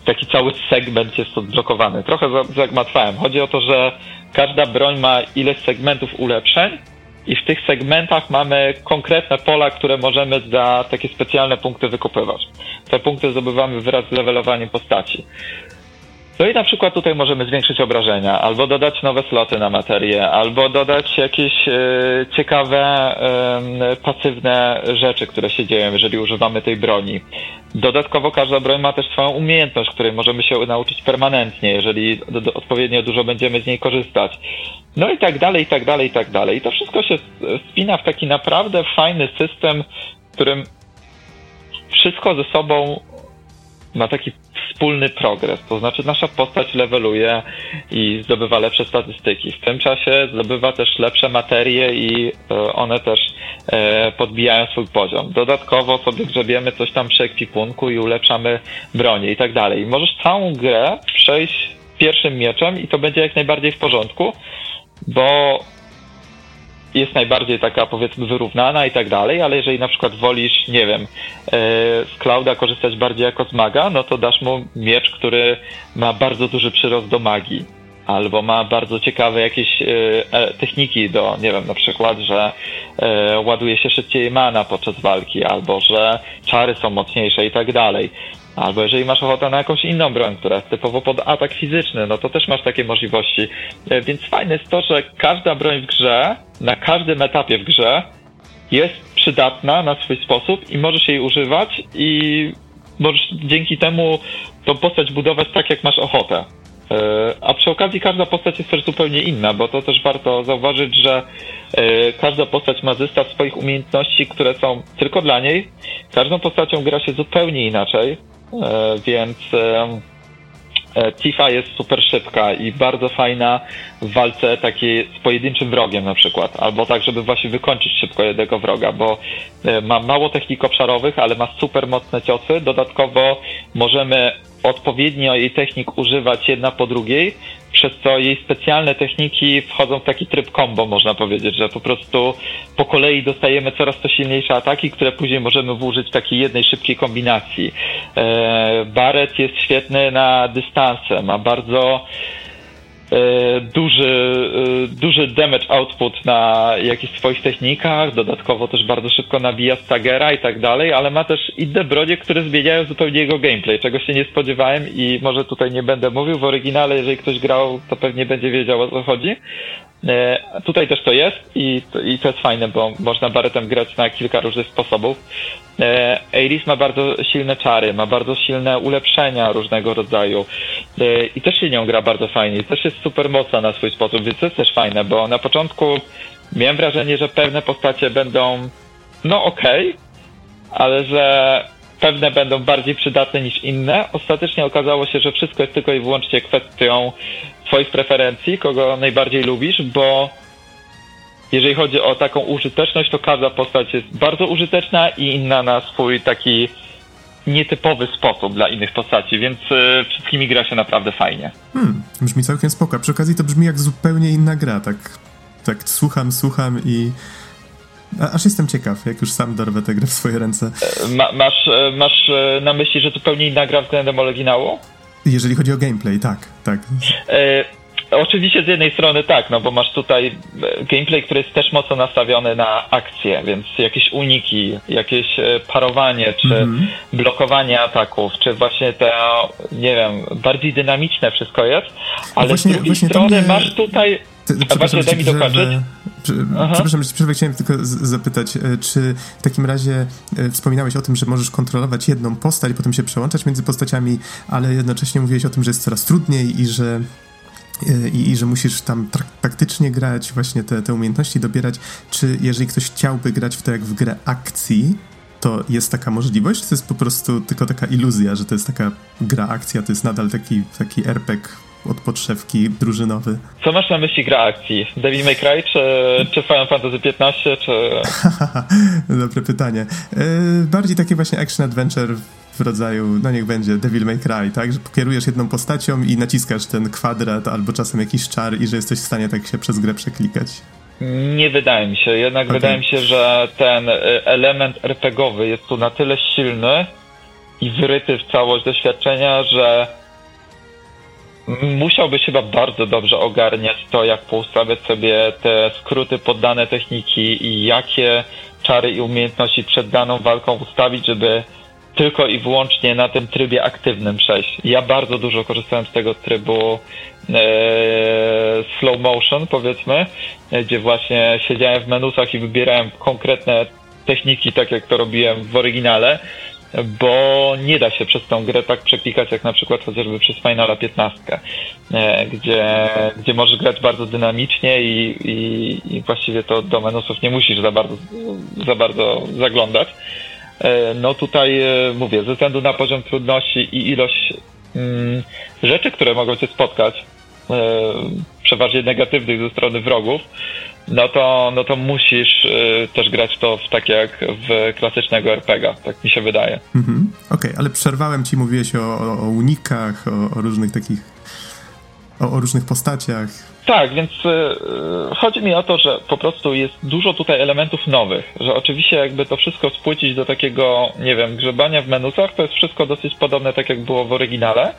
taki cały segment jest odblokowany. Trochę zagmatwałem. Chodzi o to, że każda broń ma ileś segmentów ulepszeń i w tych segmentach mamy konkretne pola, które możemy za takie specjalne punkty wykupywać. Te punkty zdobywamy wraz z levelowaniem postaci. No i na przykład tutaj możemy zwiększyć obrażenia, albo dodać nowe sloty na materię, albo dodać jakieś y, ciekawe, y, pasywne rzeczy, które się dzieją, jeżeli używamy tej broni. Dodatkowo każda broń ma też swoją umiejętność, której możemy się nauczyć permanentnie, jeżeli do, do, odpowiednio dużo będziemy z niej korzystać. No i tak dalej, i tak dalej, i tak dalej. I to wszystko się spina w taki naprawdę fajny system, w którym wszystko ze sobą ma taki wspólny progres, to znaczy nasza postać leveluje i zdobywa lepsze statystyki. W tym czasie zdobywa też lepsze materie i one też podbijają swój poziom. Dodatkowo sobie grzebiemy coś tam przy ekwipunku i ulepszamy bronię i tak dalej. Możesz całą grę przejść pierwszym mieczem i to będzie jak najbardziej w porządku, bo jest najbardziej taka, powiedzmy, wyrównana i tak dalej, ale jeżeli na przykład wolisz, nie wiem, z Clouda korzystać bardziej jako z maga, no to dasz mu miecz, który ma bardzo duży przyrost do magii, albo ma bardzo ciekawe jakieś techniki do, nie wiem, na przykład, że ładuje się szybciej mana podczas walki, albo że czary są mocniejsze i tak dalej. Albo jeżeli masz ochotę na jakąś inną broń, która jest typowo pod atak fizyczny, no to też masz takie możliwości. Więc fajne jest to, że każda broń w grze, na każdym etapie w grze jest przydatna na swój sposób i możesz jej używać i możesz dzięki temu tą postać budować tak, jak masz ochotę. A przy okazji każda postać jest też zupełnie inna, bo to też warto zauważyć, że każda postać ma zestaw swoich umiejętności, które są tylko dla niej. Każdą postacią gra się zupełnie inaczej. Więc Tifa jest super szybka i bardzo fajna w walce takiej z pojedynczym wrogiem na przykład, albo tak, żeby właśnie wykończyć szybko jednego wroga, bo ma mało technik obszarowych, ale ma super mocne ciosy. Dodatkowo możemy odpowiednio jej technik używać jedna po drugiej, przez co jej specjalne techniki wchodzą w taki tryb combo, można powiedzieć, że po prostu po kolei dostajemy coraz to silniejsze ataki, które później możemy włożyć w takiej jednej szybkiej kombinacji. Barret jest świetny na dystanse, ma bardzo duży, duży damage output na jakichś swoich technikach, dodatkowo też bardzo szybko nabija staggera i tak dalej, ale ma też inne bronie, które zmieniają zupełnie jego gameplay, czego się nie spodziewałem i może tutaj nie będę mówił. W oryginale, jeżeli ktoś grał, to pewnie będzie wiedział, o co chodzi. Tutaj też to jest i to, i to jest fajne, bo można barretem grać na kilka różnych sposobów. Iris ma bardzo silne czary, ma bardzo silne ulepszenia różnego rodzaju i też się nią gra bardzo fajnie, też jest super mocna na swój sposób, więc to jest też fajne, bo na początku miałem wrażenie, że pewne postacie będą no okej, okay, ale że pewne będą bardziej przydatne niż inne. Ostatecznie okazało się, że wszystko jest tylko i wyłącznie kwestią twoich preferencji, kogo najbardziej lubisz, bo jeżeli chodzi o taką użyteczność, to każda postać jest bardzo użyteczna i inna na swój taki nietypowy sposób dla innych postaci, więc y, wszystkimi gra się naprawdę fajnie. Hmm, brzmi całkiem spoko. Przy okazji to brzmi jak zupełnie inna gra, tak, tak słucham, słucham i a, aż jestem ciekaw, jak już sam dorwę tę grę w swoje ręce. Ma, masz, masz na myśli, że zupełnie inna gra względem oryginału? Jeżeli chodzi o gameplay, tak, tak. Y- Oczywiście z jednej strony tak, no bo masz tutaj gameplay, który jest też mocno nastawiony na akcję, więc jakieś uniki, jakieś parowanie, czy mm-hmm. blokowanie ataków, czy właśnie te, nie wiem, bardziej dynamiczne wszystko jest, ale właśnie, z drugiej strony mnie masz tutaj Ty, A przepraszam, daj mi dokończyć. Przepraszam, przerwę, chciałem tylko z- zapytać, czy w takim razie e, wspominałeś o tym, że możesz kontrolować jedną postać, potem się przełączać między postaciami, ale jednocześnie mówiłeś o tym, że jest coraz trudniej i że I, i że musisz tam trak- taktycznie grać, właśnie te, te umiejętności dobierać. Czy jeżeli ktoś chciałby grać w to jak w grę akcji, to jest taka możliwość, czy to jest po prostu tylko taka iluzja, że to jest taka gra akcja, to jest nadal taki, taki R P G od podszewki drużynowy? Co masz na myśli gra akcji? Devil May Cry czy, czy Final Fantasy piętnaście? Czy... Dobre pytanie. Yy, bardziej takie właśnie action adventure w rodzaju, no niech będzie, Devil May Cry, tak? Że kierujesz jedną postacią i naciskasz ten kwadrat albo czasem jakiś czar i że jesteś w stanie tak się przez grę przeklikać. Nie wydaje mi się. Jednak okay. wydaje mi się, że ten element er pe gie owy jest tu na tyle silny i wryty w całość doświadczenia, że musiałbyś chyba bardzo dobrze ogarniać to, jak poustawiać sobie te skróty pod dane techniki i jakie czary i umiejętności przed daną walką ustawić, żeby tylko i wyłącznie na tym trybie aktywnym przejść. Ja bardzo dużo korzystałem z tego trybu e, slow motion, powiedzmy, gdzie właśnie siedziałem w menusach i wybierałem konkretne techniki, tak jak to robiłem w oryginale, bo nie da się przez tą grę tak przeklikać, jak na przykład chociażby przez Finala piętnaście, e, gdzie, gdzie możesz grać bardzo dynamicznie i, i, i właściwie to do menusów nie musisz za bardzo, za bardzo zaglądać. No tutaj mówię, ze względu na poziom trudności i ilość mm, rzeczy, które mogą cię spotkać, yy, przeważnie negatywnych ze strony wrogów, no to, no to musisz yy, też grać to w, tak jak w klasycznego er pe gie a, tak mi się wydaje. Mhm. Okej, okay, ale przerwałem ci, mówiłeś o, o, o unikach, o, o różnych takich, o, o różnych postaciach. Tak, więc yy, chodzi mi o to, że po prostu jest dużo tutaj elementów nowych, że oczywiście jakby to wszystko spłycić do takiego, nie wiem, grzebania w menusach, to jest wszystko dosyć podobne, tak jak było w oryginale,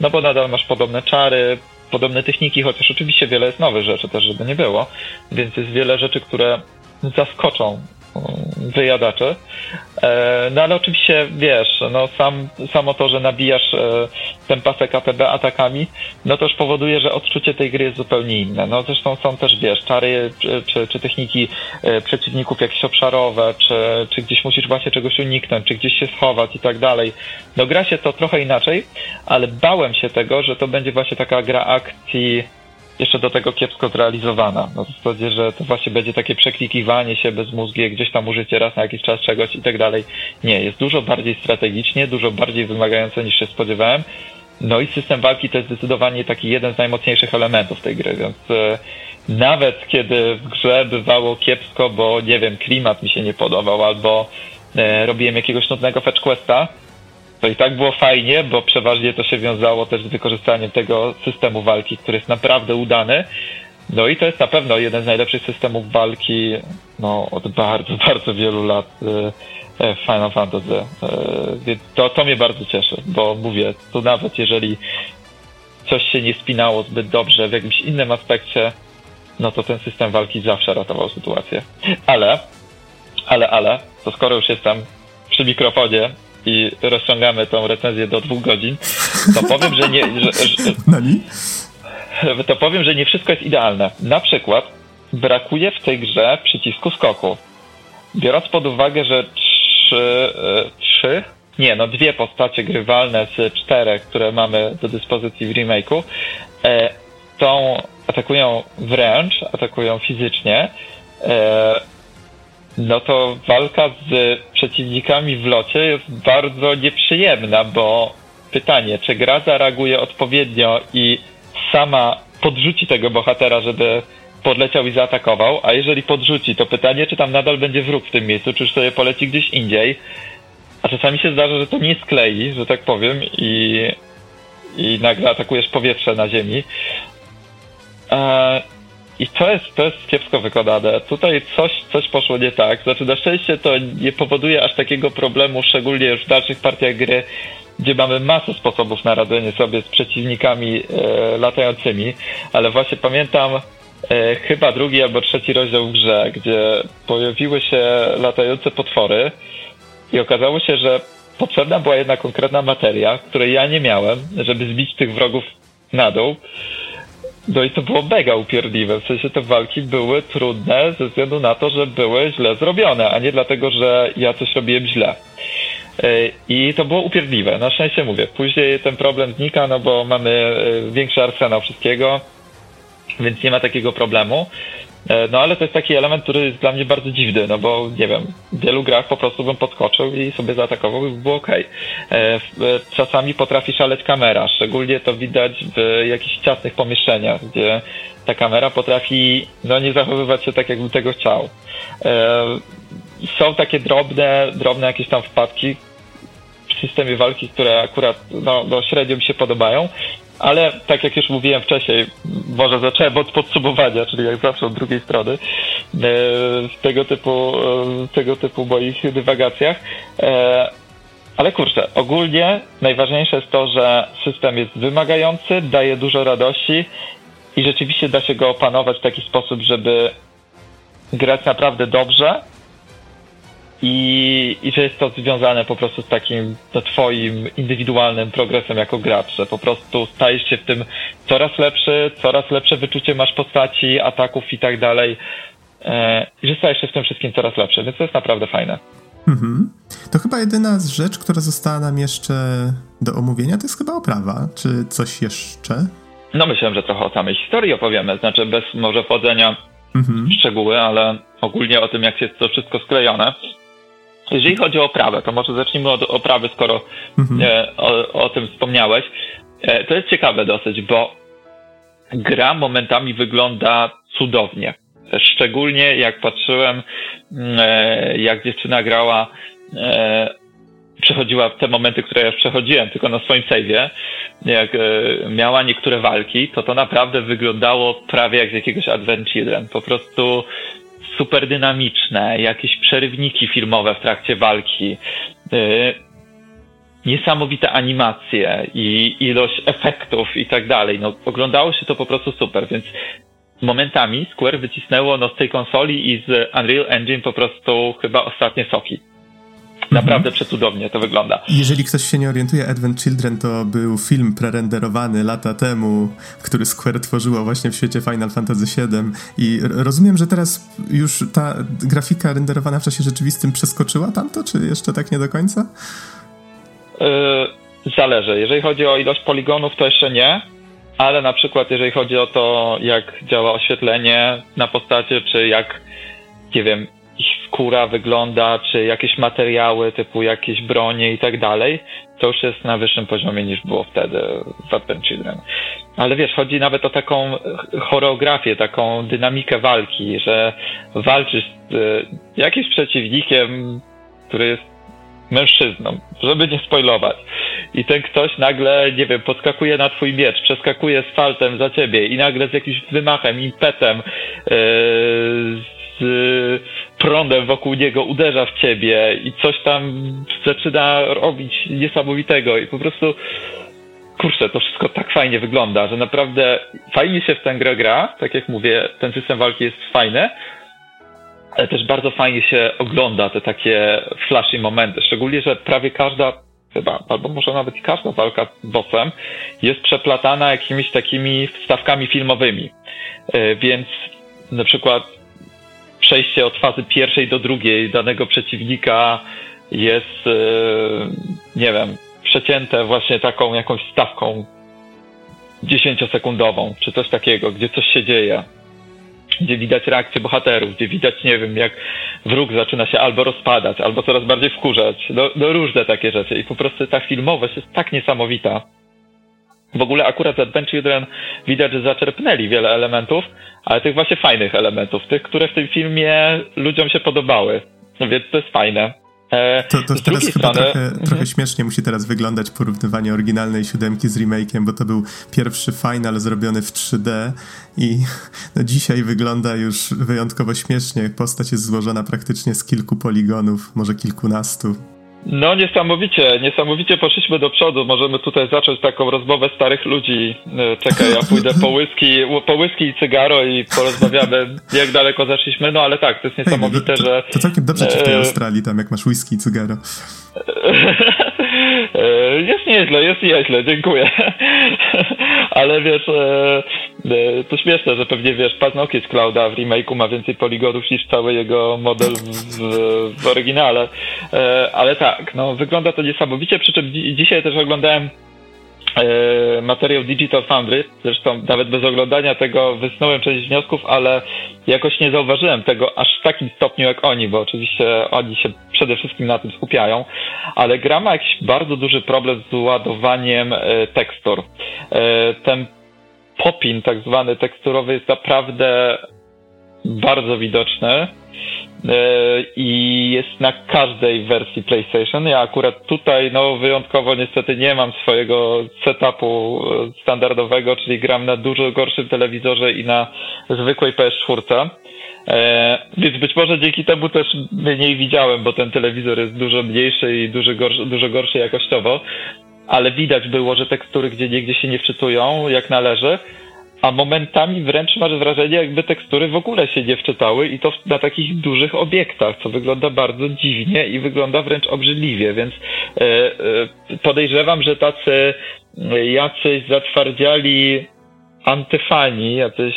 no bo nadal masz podobne czary, podobne techniki, chociaż oczywiście wiele jest nowych rzeczy też, żeby nie było, więc jest wiele rzeczy, które zaskoczą wyjadaczy, no ale oczywiście wiesz, no sam, samo to, że nabijasz ten pasek A T B atakami, no to już powoduje, że odczucie tej gry jest zupełnie inne, no zresztą są też, wiesz, czary czy, czy techniki przeciwników jakieś obszarowe, czy, czy gdzieś musisz właśnie czegoś uniknąć, czy gdzieś się schować i tak dalej, no gra się to trochę inaczej, ale bałem się tego, że to będzie właśnie taka gra akcji jeszcze do tego kiepsko zrealizowana. No w zasadzie, że to właśnie będzie takie przeklikiwanie się bez mózgu, gdzieś tam użycie raz na jakiś czas czegoś i tak dalej. Nie, jest dużo bardziej strategicznie, dużo bardziej wymagające niż się spodziewałem. No i system walki to jest zdecydowanie taki jeden z najmocniejszych elementów tej gry, więc e, nawet kiedy w grze bywało kiepsko, bo nie wiem, klimat mi się nie podobał, albo e, robiłem jakiegoś nudnego fetch questa, to i tak było fajnie, bo przeważnie to się wiązało też z wykorzystaniem tego systemu walki, który jest naprawdę udany. No i to jest na pewno jeden z najlepszych systemów walki, no, od bardzo, bardzo wielu lat w Final Fantasy. Więc to, to mnie bardzo cieszy, bo mówię, tu nawet jeżeli coś się nie spinało zbyt dobrze w jakimś innym aspekcie, no to ten system walki zawsze ratował sytuację. Ale, ale, ale, to skoro już jestem przy mikrofonie i rozciągamy tą recenzję do dwóch godzin, to powiem, że nie... Że, że, to powiem, że nie wszystko jest idealne. Na przykład brakuje w tej grze przycisku skoku. Biorąc pod uwagę, że trzy... trzy? Nie, no dwie postacie grywalne z czterech, które mamy do dyspozycji w remake'u, e, tą atakują wręcz, atakują fizycznie, e, no to walka z przeciwnikami w locie jest bardzo nieprzyjemna, bo pytanie, czy gra zareaguje odpowiednio i sama podrzuci tego bohatera, żeby podleciał i zaatakował, a jeżeli podrzuci, to pytanie, czy tam nadal będzie wróg w tym miejscu, czy już sobie poleci gdzieś indziej, a czasami się zdarza, że to nie sklei, że tak powiem, i, i nagle atakujesz powietrze na ziemi. Eee... I to jest, to jest kiepsko wykonane. Tutaj coś, coś poszło nie tak. Znaczy, na szczęście to nie powoduje aż takiego problemu, szczególnie już w dalszych partiach gry, gdzie mamy masę sposobów na radzenie sobie z przeciwnikami e, latającymi, ale właśnie pamiętam e, chyba drugi albo trzeci rozdział w grze, gdzie pojawiły się latające potwory i okazało się, że potrzebna była jedna konkretna materia, której ja nie miałem, żeby zbić tych wrogów na dół. No i to było mega upierdliwe, w sensie te walki były trudne ze względu na to, że były źle zrobione, a nie dlatego, że ja coś robiłem źle. I to było upierdliwe, na szczęście mówię. Później ten problem znika, no bo mamy większy arsenał wszystkiego, więc nie ma takiego problemu. No ale to jest taki element, który jest dla mnie bardzo dziwny, no bo nie wiem, w wielu grach po prostu bym podskoczył i sobie zaatakował i by było okej. Okay. Czasami potrafi szaleć kamera, szczególnie to widać w jakichś ciasnych pomieszczeniach, gdzie ta kamera potrafi no nie zachowywać się tak, jakbym tego chciał. Są takie drobne, drobne jakieś tam wpadki w systemie walki, które akurat no, no średnio mi się podobają. Ale tak jak już mówiłem wcześniej, może zacząłem od podsumowania, czyli jak zawsze od drugiej strony, w tego typu, w tego typu moich dywagacjach. Ale kurczę, ogólnie najważniejsze jest to, że system jest wymagający, daje dużo radości i rzeczywiście da się go opanować w taki sposób, żeby grać naprawdę dobrze. I, i że jest to związane po prostu z takim no, twoim indywidualnym progresem jako gracz, że po prostu stajesz się w tym coraz lepszy, coraz lepsze wyczucie masz postaci, ataków i tak dalej, i że stajesz się w tym wszystkim coraz lepszy, więc to jest naprawdę fajne. Mhm. To chyba jedyna rzecz, która została nam jeszcze do omówienia, to jest chyba oprawa, czy coś jeszcze? No myślę, że trochę o samej historii opowiemy, znaczy bez może wchodzenia mhm. w szczegóły, ale ogólnie o tym, jak jest to wszystko sklejone. Jeżeli chodzi o oprawę, to może zacznijmy od oprawy, skoro mhm. e, o, o tym wspomniałeś. E, to jest ciekawe dosyć, bo gra momentami wygląda cudownie. Szczególnie jak patrzyłem, e, jak dziewczyna grała, e, przechodziła te momenty, które ja już przechodziłem, tylko na swoim save'ie, jak e, miała niektóre walki, to to naprawdę wyglądało prawie jak z jakiegoś Advent Children. Po prostu super dynamiczne, jakieś przerywniki filmowe w trakcie walki, yy, niesamowite animacje i ilość efektów i tak dalej. No, oglądało się to po prostu super, więc momentami Square wycisnęło no, z tej konsoli i z Unreal Engine po prostu chyba ostatnie soki. Naprawdę mhm. przecudownie to wygląda. Jeżeli ktoś się nie orientuje, Advent Children to był film prerenderowany lata temu, który Square tworzyło właśnie w świecie Final Fantasy siedem i rozumiem, że teraz już ta grafika renderowana w czasie rzeczywistym przeskoczyła tamto, czy jeszcze tak nie do końca? Yy, zależy. Jeżeli chodzi o ilość poligonów, to jeszcze nie, ale na przykład jeżeli chodzi o to, jak działa oświetlenie na postacie, czy jak, nie wiem, ich skóra wygląda, czy jakieś materiały typu jakieś bronie i tak dalej, to już jest na wyższym poziomie niż było wtedy w Advent Children. Ale wiesz, chodzi nawet o taką choreografię, taką dynamikę walki, że walczysz z y, jakimś przeciwnikiem, który jest mężczyzną, żeby nie spoilować. I ten ktoś nagle, nie wiem, podskakuje na twój miecz, przeskakuje z faltem za ciebie i nagle z jakimś wymachem, impetem, yy, z prądem wokół niego uderza w ciebie i coś tam zaczyna robić niesamowitego i po prostu kurczę, to wszystko tak fajnie wygląda, że naprawdę fajnie się w tę grę gra, tak jak mówię, ten system walki jest fajny, ale też bardzo fajnie się ogląda te takie flashy momenty, szczególnie, że prawie każda chyba, albo może nawet każda walka z bossem jest przeplatana jakimiś takimi wstawkami filmowymi, więc na przykład przejście od fazy pierwszej do drugiej danego przeciwnika jest, yy, nie wiem, przecięte właśnie taką jakąś stawką dziesięciosekundową, czy coś takiego, gdzie coś się dzieje, gdzie widać reakcję bohaterów, gdzie widać, nie wiem, jak wróg zaczyna się albo rozpadać, albo coraz bardziej wkurzać, no, no różne takie rzeczy i po prostu ta filmowość jest tak niesamowita. W ogóle akurat Advent Children widać, że zaczerpnęli wiele elementów, ale tych właśnie fajnych elementów, tych, które w tym filmie ludziom się podobały, więc to jest fajne. E, to to teraz chyba strony... trochę, trochę mhm. śmiesznie musi teraz wyglądać porównywanie oryginalnej siódemki z remake'iem, bo to był pierwszy final zrobiony w trzy D i no, dzisiaj wygląda już wyjątkowo śmiesznie. Postać jest złożona praktycznie z kilku poligonów, może kilkunastu. No niesamowicie, niesamowicie poszliśmy do przodu, możemy tutaj zacząć taką rozmowę starych ludzi, czekaj, ja pójdę po whisky, po whisky i cygaro i porozmawiamy, jak daleko zeszliśmy, no ale tak, to jest niesamowite, Ej, to, że... To całkiem dobrze ci w tej Australii, tam jak masz whisky i cygaro. Jest nieźle, jest nieźle, dziękuję. Ale wiesz, to śmieszne, że pewnie wiesz, paznokieć Clouda w remake'u ma więcej poligonów niż cały jego model w, w oryginale. Ale tak, no wygląda to niesamowicie, przy czym dzi- dzisiaj też oglądałem materiał Digital Foundry, zresztą nawet bez oglądania tego wysnułem część wniosków, ale jakoś nie zauważyłem tego aż w takim stopniu jak oni, bo oczywiście oni się przede wszystkim na tym skupiają, ale gra ma jakiś bardzo duży problem z ładowaniem tekstur. Ten popin tak zwany teksturowy jest naprawdę bardzo widoczny i jest na każdej wersji PlayStation. Ja akurat tutaj no wyjątkowo niestety nie mam swojego setupu standardowego, czyli gram na dużo gorszym telewizorze i na zwykłej P S cztery. E, więc być może dzięki temu też mniej widziałem, bo ten telewizor jest dużo mniejszy i dużo gorszy, dużo gorszy jakościowo, ale widać było, że tekstury gdzie niegdzie się nie wczytują jak należy, a momentami wręcz masz wrażenie, jakby tekstury w ogóle się nie wczytały i to na takich dużych obiektach, co wygląda bardzo dziwnie i wygląda wręcz obrzydliwie, więc podejrzewam, że tacy jacyś zatwardziali antyfani, jacyś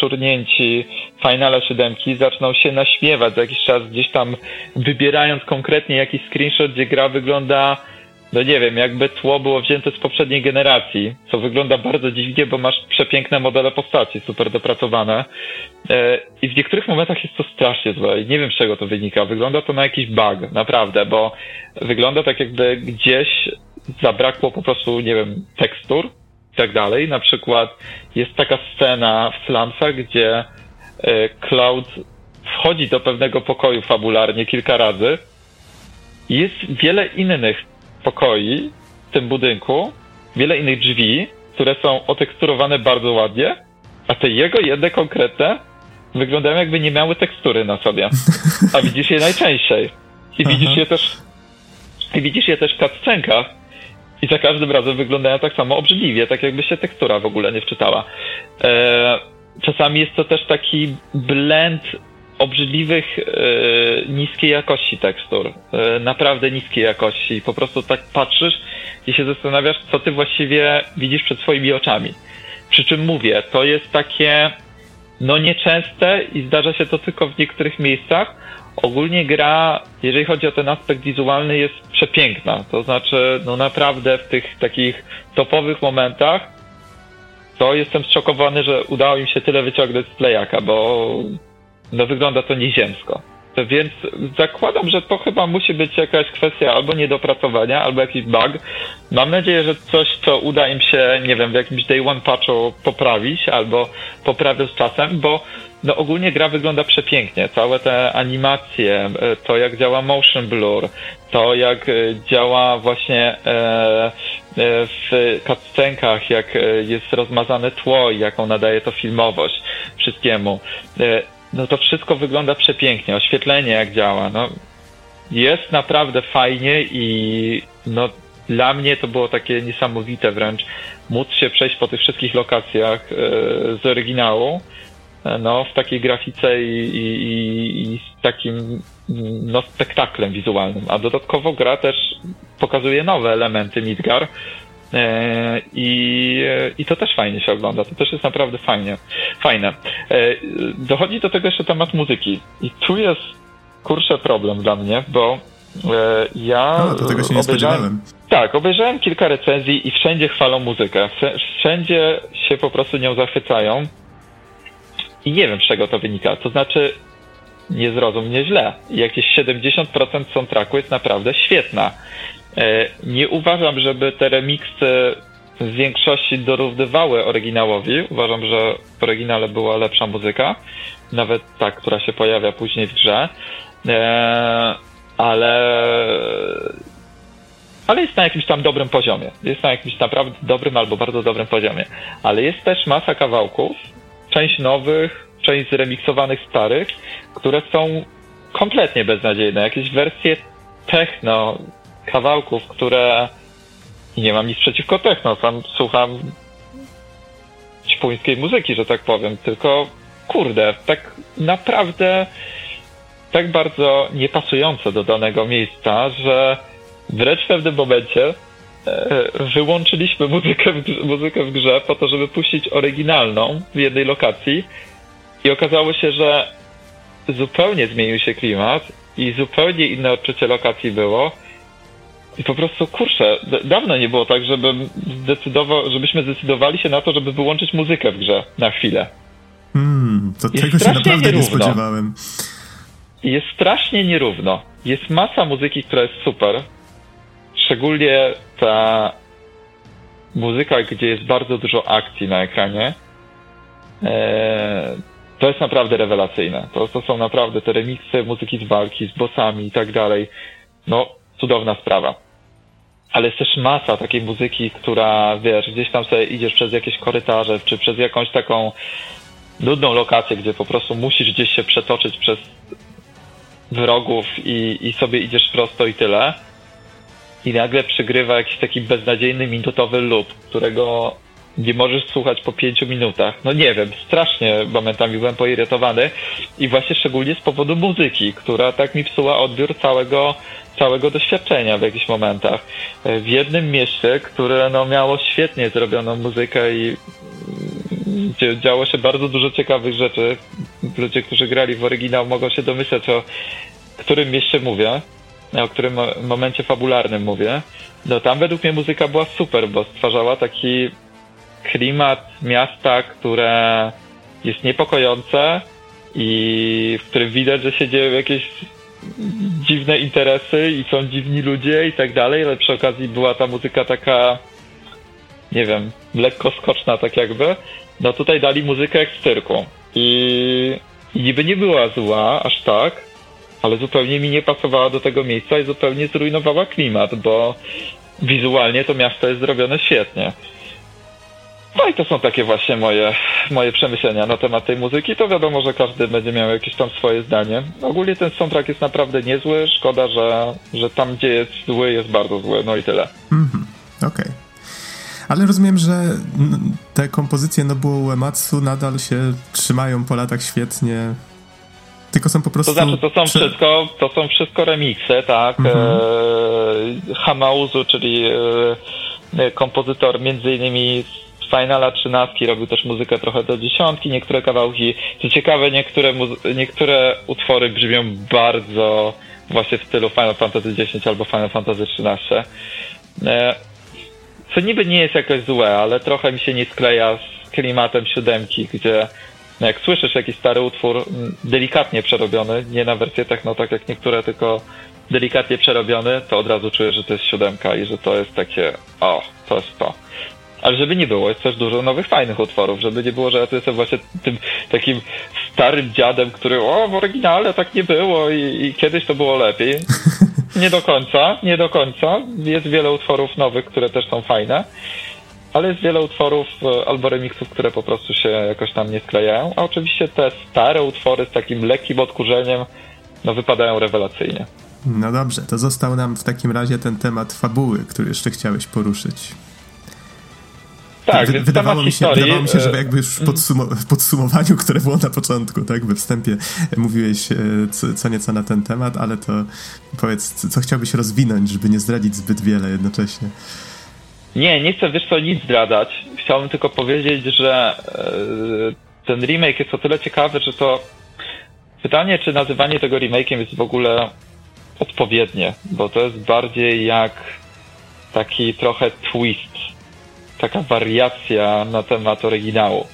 szurnięci Finala siódemki zaczną się naśmiewać za jakiś czas, gdzieś tam wybierając konkretnie jakiś screenshot, gdzie gra wygląda, no nie wiem, jakby tło było wzięte z poprzedniej generacji, co wygląda bardzo dziwnie, bo masz przepiękne modele postaci, super dopracowane. I w niektórych momentach jest to strasznie złe i nie wiem, z czego to wynika. Wygląda to na jakiś bug, naprawdę, bo wygląda tak, jakby gdzieś zabrakło po prostu, nie wiem, tekstur i tak dalej. Na przykład jest taka scena w Slumsach, gdzie Cloud wchodzi do pewnego pokoju fabularnie kilka razy i jest wiele innych pokoi w tym budynku, wiele innych drzwi, które są oteksturowane bardzo ładnie, a te jego jedne konkretne wyglądają, jakby nie miały tekstury na sobie. A widzisz je najczęściej. I widzisz Aha. je też i widzisz je też w cutscenkach. I za każdym razem wyglądają tak samo obrzydliwie, tak jakby się tekstura w ogóle nie wczytała. Eee, czasami jest to też taki blend obrzydliwych, yy, niskiej jakości tekstur, yy, naprawdę niskiej jakości. Po prostu tak patrzysz i się zastanawiasz, co ty właściwie widzisz przed swoimi oczami. Przy czym mówię, to jest takie no nieczęste i zdarza się to tylko w niektórych miejscach. Ogólnie gra, jeżeli chodzi o ten aspekt wizualny, jest przepiękna. To znaczy, no naprawdę w tych takich topowych momentach to jestem zszokowany, że udało im się tyle wyciągnąć z Playaka, bo no wygląda to nieziemsko. Więc zakładam, że to chyba musi być jakaś kwestia albo niedopracowania, albo jakiś bug. Mam nadzieję, że coś, co uda im się, nie wiem, w jakimś day one patchu poprawić, albo poprawią z czasem, bo no ogólnie gra wygląda przepięknie. Całe te animacje, to jak działa motion blur, to jak działa właśnie w cutscenkach, jak jest rozmazane tło i jaką nadaje to filmowość wszystkiemu. No to wszystko wygląda przepięknie, oświetlenie jak działa, no jest naprawdę fajnie i no dla mnie to było takie niesamowite wręcz móc się przejść po tych wszystkich lokacjach yy, z oryginału, no w takiej grafice i, i, i z takim no spektaklem wizualnym, a dodatkowo gra też pokazuje nowe elementy Midgar. I, I to też fajnie się ogląda, to też jest naprawdę fajnie, fajne. Dochodzi do tego jeszcze temat muzyki i tu jest, kurczę, problem dla mnie, bo ja no, do tego się nie spodziewałem. Tak, obejrzałem kilka recenzji i wszędzie chwalą muzykę, wszędzie się po prostu nią zachwycają i nie wiem, z czego to wynika, to znaczy nie zrozum mnie źle, jakieś siedemdziesiąt procent soundtracku jest naprawdę świetna. Nie uważam, żeby te remiksy w większości dorównywały oryginałowi. Uważam, że w oryginale była lepsza muzyka, nawet ta, która się pojawia później w grze, ale, ale jest na jakimś tam dobrym poziomie. Jest na jakimś naprawdę dobrym albo bardzo dobrym poziomie. Ale jest też masa kawałków, część nowych, część zremiksowanych starych, które są kompletnie beznadziejne. Jakieś wersje techno kawałków, które nie mam nic przeciwko techno, tam słucham ćpuńskiej muzyki, że tak powiem, tylko kurde, tak naprawdę tak bardzo niepasujące do danego miejsca, że Wręcz w pewnym momencie wyłączyliśmy muzykę w, grze, muzykę w grze po to, żeby puścić oryginalną w jednej lokacji i okazało się, że zupełnie zmienił się klimat i zupełnie inne odczucie lokacji było i po prostu kurczę, dawno nie było tak, żebym zdecydował, żebyśmy zdecydowali się na to, żeby wyłączyć muzykę w grze na chwilę. Hmm, to tego się naprawdę nie spodziewałem. Jest strasznie nierówno. Jest masa muzyki, która jest super. Szczególnie ta muzyka, gdzie jest bardzo dużo akcji na ekranie, to jest naprawdę rewelacyjne. To, to są naprawdę te remiksy muzyki z walki, z bossami i tak dalej. No, cudowna sprawa. Ale jest też masa takiej muzyki, która, wiesz, gdzieś tam sobie idziesz przez jakieś korytarze, czy przez jakąś taką nudną lokację, gdzie po prostu musisz gdzieś się przetoczyć przez wrogów i, i sobie idziesz prosto i tyle. I nagle przygrywa jakiś taki beznadziejny, minutowy loop, którego nie możesz słuchać po pięciu minutach. No nie wiem, strasznie momentami byłem poirytowany i właśnie szczególnie z powodu muzyki, która tak mi psuła odbiór całego, całego doświadczenia w jakichś momentach. W jednym mieście, które no miało świetnie zrobioną muzykę i działo się bardzo dużo ciekawych rzeczy. Ludzie, którzy grali w oryginał, mogą się domyślać, o którym mieście mówię, o którym momencie fabularnym mówię. No tam według mnie muzyka była super, bo stwarzała taki klimat miasta, które jest niepokojące i w którym widać, że się dzieją jakieś dziwne interesy i są dziwni ludzie i tak dalej, ale przy okazji była ta muzyka taka, nie wiem, lekko skoczna tak jakby. No tutaj dali muzykę jak z cyrku i niby nie była zła aż tak, ale zupełnie mi nie pasowała do tego miejsca i zupełnie zrujnowała klimat, bo wizualnie to miasto jest zrobione świetnie. No i to są takie właśnie moje, moje przemyślenia na temat tej muzyki. To wiadomo, że każdy będzie miał jakieś tam swoje zdanie. Ogólnie ten soundtrack jest naprawdę niezły, szkoda, że, że tam gdzie jest zły, jest bardzo zły, no i tyle. Mhm, okej. Okay. Ale rozumiem, że te kompozycje Nobuo Uematsu nadal się trzymają po latach świetnie, tylko są po prostu... To znaczy, to są, przy... wszystko, to są wszystko remiksy, tak? Mhm. E, Hamauzu, czyli e, kompozytor między innymi z Finala trzynastki robił też muzykę trochę do dziesiątki, niektóre kawałki. Co ciekawe, niektóre, muzy- niektóre utwory brzmią bardzo właśnie w stylu Final Fantasy dziesięć albo Final Fantasy trzynaście. E, Co niby nie jest jakoś złe, ale trochę mi się nie skleja z klimatem siódemki, gdzie no jak słyszysz jakiś stary utwór delikatnie przerobiony, nie na wersję techno, tak jak niektóre, tylko delikatnie przerobiony, to od razu czujesz, że to jest siódemka i że to jest takie o, to jest to. Ale żeby nie było, jest też dużo nowych, fajnych utworów, żeby nie było, że ja tu jestem właśnie tym takim starym dziadem, który o, w oryginale tak nie było i, i kiedyś to było lepiej. Nie do końca, nie do końca. Jest wiele utworów nowych, które też są fajne, ale jest wiele utworów albo remiksów, które po prostu się jakoś tam nie sklejają, a oczywiście te stare utwory z takim lekkim odkurzeniem no wypadają rewelacyjnie. No dobrze, to został nam w takim razie ten temat fabuły, który jeszcze chciałeś poruszyć. Tak, Wy, wydawało, mi się, wydawało mi się, że jakby już w podsum- podsumowaniu, które było na początku, tak, we wstępie mówiłeś co, co nieco na ten temat, ale to powiedz, co chciałbyś rozwinąć, żeby nie zdradzić zbyt wiele jednocześnie. Nie, nie chcę, wiesz co, nic zdradzać. Chciałbym tylko powiedzieć, że ten remake jest o tyle ciekawy, że to pytanie, czy nazywanie tego remake'iem jest w ogóle odpowiednie, bo to jest bardziej jak taki trochę twist, taka wariacja na temat oryginału,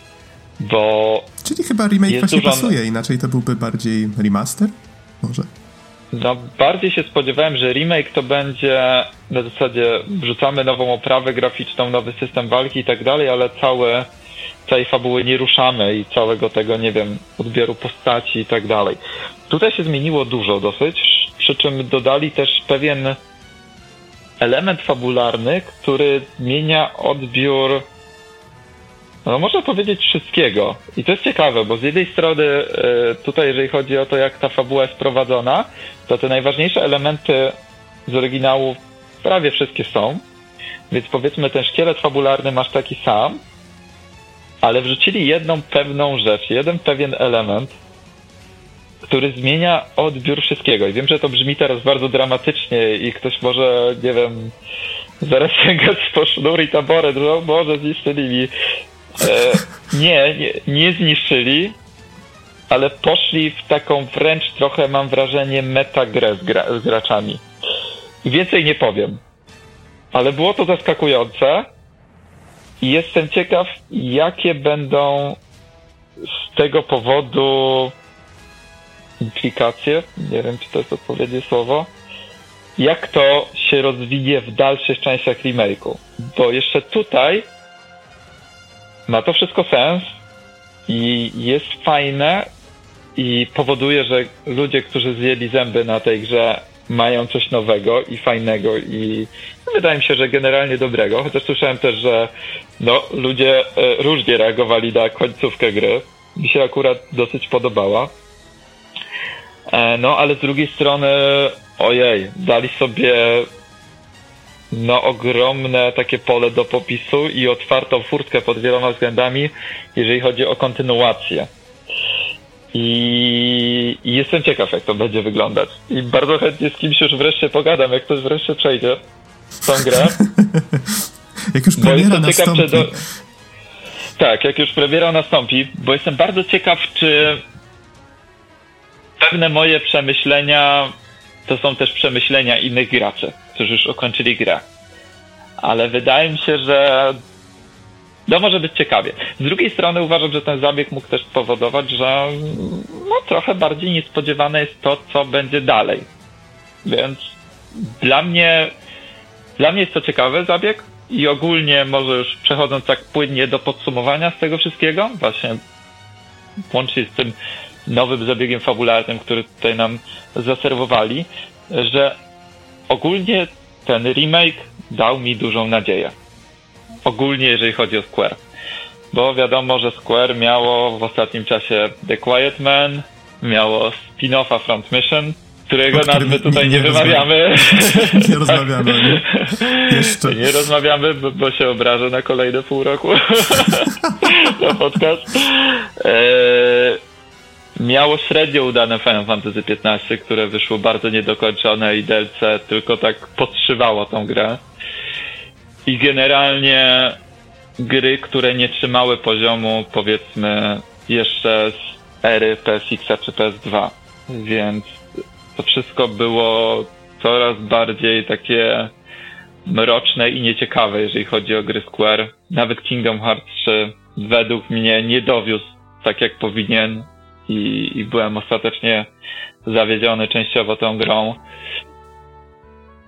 bo... Czyli chyba remake właśnie dużo... pasuje, inaczej to byłby bardziej remaster? Może? No, bardziej się spodziewałem, że remake to będzie na zasadzie wrzucamy nową oprawę graficzną, nowy system walki i tak dalej, ale całe, całej fabuły nie ruszamy i całego tego, nie wiem, odbioru postaci i tak dalej. Tutaj się zmieniło dużo dosyć, przy czym dodali też pewien element fabularny, który zmienia odbiór, no można powiedzieć, wszystkiego. I to jest ciekawe, bo z jednej strony tutaj, jeżeli chodzi o to, jak ta fabuła jest prowadzona, to te najważniejsze elementy z oryginału prawie wszystkie są, więc powiedzmy ten szkielet fabularny masz taki sam, ale wrzucili jedną pewną rzecz, jeden pewien element, który zmienia odbiór wszystkiego. I wiem, że to brzmi teraz bardzo dramatycznie i ktoś może, nie wiem, zaraz sięgać po sznur i taboret, no może zniszczyli mi. E, nie, nie, nie zniszczyli, ale poszli w taką wręcz trochę, mam wrażenie, metagrę z, gra- z graczami. Więcej nie powiem. Ale było to zaskakujące i jestem ciekaw, jakie będą z tego powodu implikacje, nie wiem, czy to jest odpowiednie słowo, jak to się rozwinie w dalszych częściach remake'u. Bo jeszcze tutaj ma to wszystko sens i jest fajne i powoduje, że ludzie, którzy zjedli zęby na tej grze, mają coś nowego i fajnego i wydaje mi się, że generalnie dobrego, chociaż słyszałem też, że no, ludzie różnie reagowali na końcówkę gry. Mi się akurat dosyć podobała. No, ale z drugiej strony, ojej, dali sobie no ogromne takie pole do popisu i otwartą furtkę pod wieloma względami, jeżeli chodzi o kontynuację. I, I jestem ciekaw, jak to będzie wyglądać. I bardzo chętnie z kimś już wreszcie pogadam, jak ktoś wreszcie przejdzie tą grę. Jak już premiera nastąpi. Do... Tak, jak już premiera nastąpi, bo jestem bardzo ciekaw, czy pewne moje przemyślenia to są też przemyślenia innych graczy, którzy już ukończyli grę. Ale wydaje mi się, że to może być ciekawie. Z drugiej strony uważam, że ten zabieg mógł też spowodować, że no, trochę bardziej niespodziewane jest to, co będzie dalej. Więc dla mnie dla mnie jest to ciekawy zabieg i ogólnie może już przechodząc tak płynnie do podsumowania z tego wszystkiego, właśnie łącznie z tym nowym zabiegiem fabularnym, który tutaj nam zaserwowali, że ogólnie ten remake dał mi dużą nadzieję. Ogólnie jeżeli chodzi o Square. Bo wiadomo, że Square miało w ostatnim czasie The Quiet Man, miało spin-offa Front Mission, którego nazwy tutaj nie, nie, nie wymawiamy. Rozmawiamy. Nie rozmawiamy. Nie. Jeszcze. Nie rozmawiamy, bo, bo się obrażę na kolejne pół roku na podcast. E- Miało średnio udane Final Fantasy piętnaście, które wyszło bardzo niedokończone i D L C tylko tak podszywało tą grę. I generalnie gry, które nie trzymały poziomu, powiedzmy, jeszcze z ery P S X a czy P S dwa. Więc to wszystko było coraz bardziej takie mroczne i nieciekawe, jeżeli chodzi o gry Square. Nawet Kingdom Hearts trzy według mnie nie dowiózł tak, jak powinien. I, i byłem ostatecznie zawiedziony częściowo tą grą.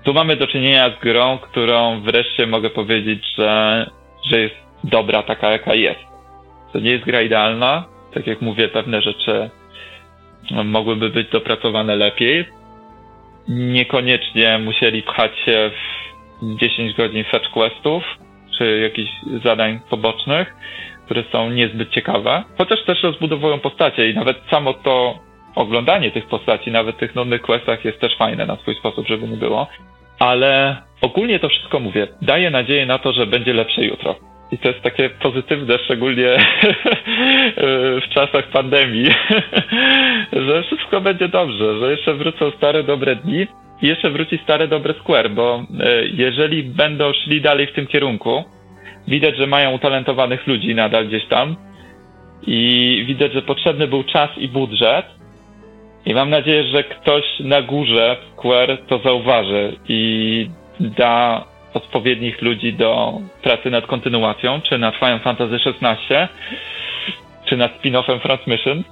Tu mamy do czynienia z grą, którą wreszcie mogę powiedzieć, że, że jest dobra taka, jaka jest. To nie jest gra idealna. Tak jak mówię, pewne rzeczy mogłyby być dopracowane lepiej. Niekoniecznie musieli pchać się w dziesięć godzin fetch questów, czy jakichś zadań pobocznych, które są niezbyt ciekawe, chociaż też rozbudowują postacie i nawet samo to oglądanie tych postaci, nawet tych nudnych questach jest też fajne na swój sposób, żeby nie było. Ale ogólnie to wszystko, mówię, daje nadzieję na to, że będzie lepsze jutro. I to jest takie pozytywne, szczególnie w czasach pandemii, że wszystko będzie dobrze, że jeszcze wrócą stare, dobre dni i jeszcze wróci stare, dobre Square, bo jeżeli będą szli dalej w tym kierunku, widać, że mają utalentowanych ludzi nadal gdzieś tam i widać, że potrzebny był czas i budżet i mam nadzieję, że ktoś na górze Square to zauważy i da odpowiednich ludzi do pracy nad kontynuacją, czy nad Final Fantasy szesnaście, czy nad spin-offem Front Mission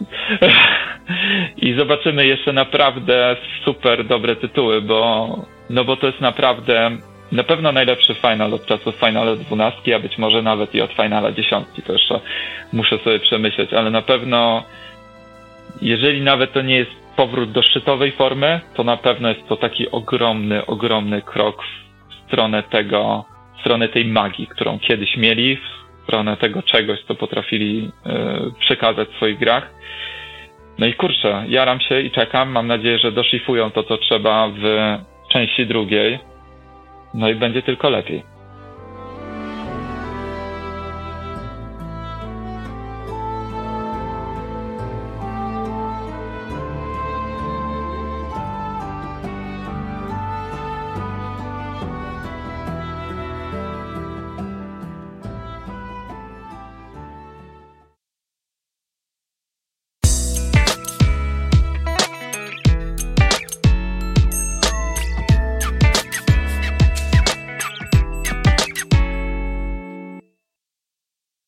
i zobaczymy jeszcze naprawdę super dobre tytuły, bo no bo to jest naprawdę na pewno najlepszy final od czasów Finala dwunastki, a być może nawet i od Finala dziesiątki, to jeszcze muszę sobie przemyśleć, ale na pewno jeżeli nawet to nie jest powrót do szczytowej formy, to na pewno jest to taki ogromny, ogromny krok w stronę tego, w stronę tej magii, którą kiedyś mieli, w stronę tego czegoś, co potrafili yy, przekazać w swoich grach. No i kurczę, jaram się i czekam, mam nadzieję, że doszlifują to, co trzeba w części drugiej. No i będzie tylko lepiej.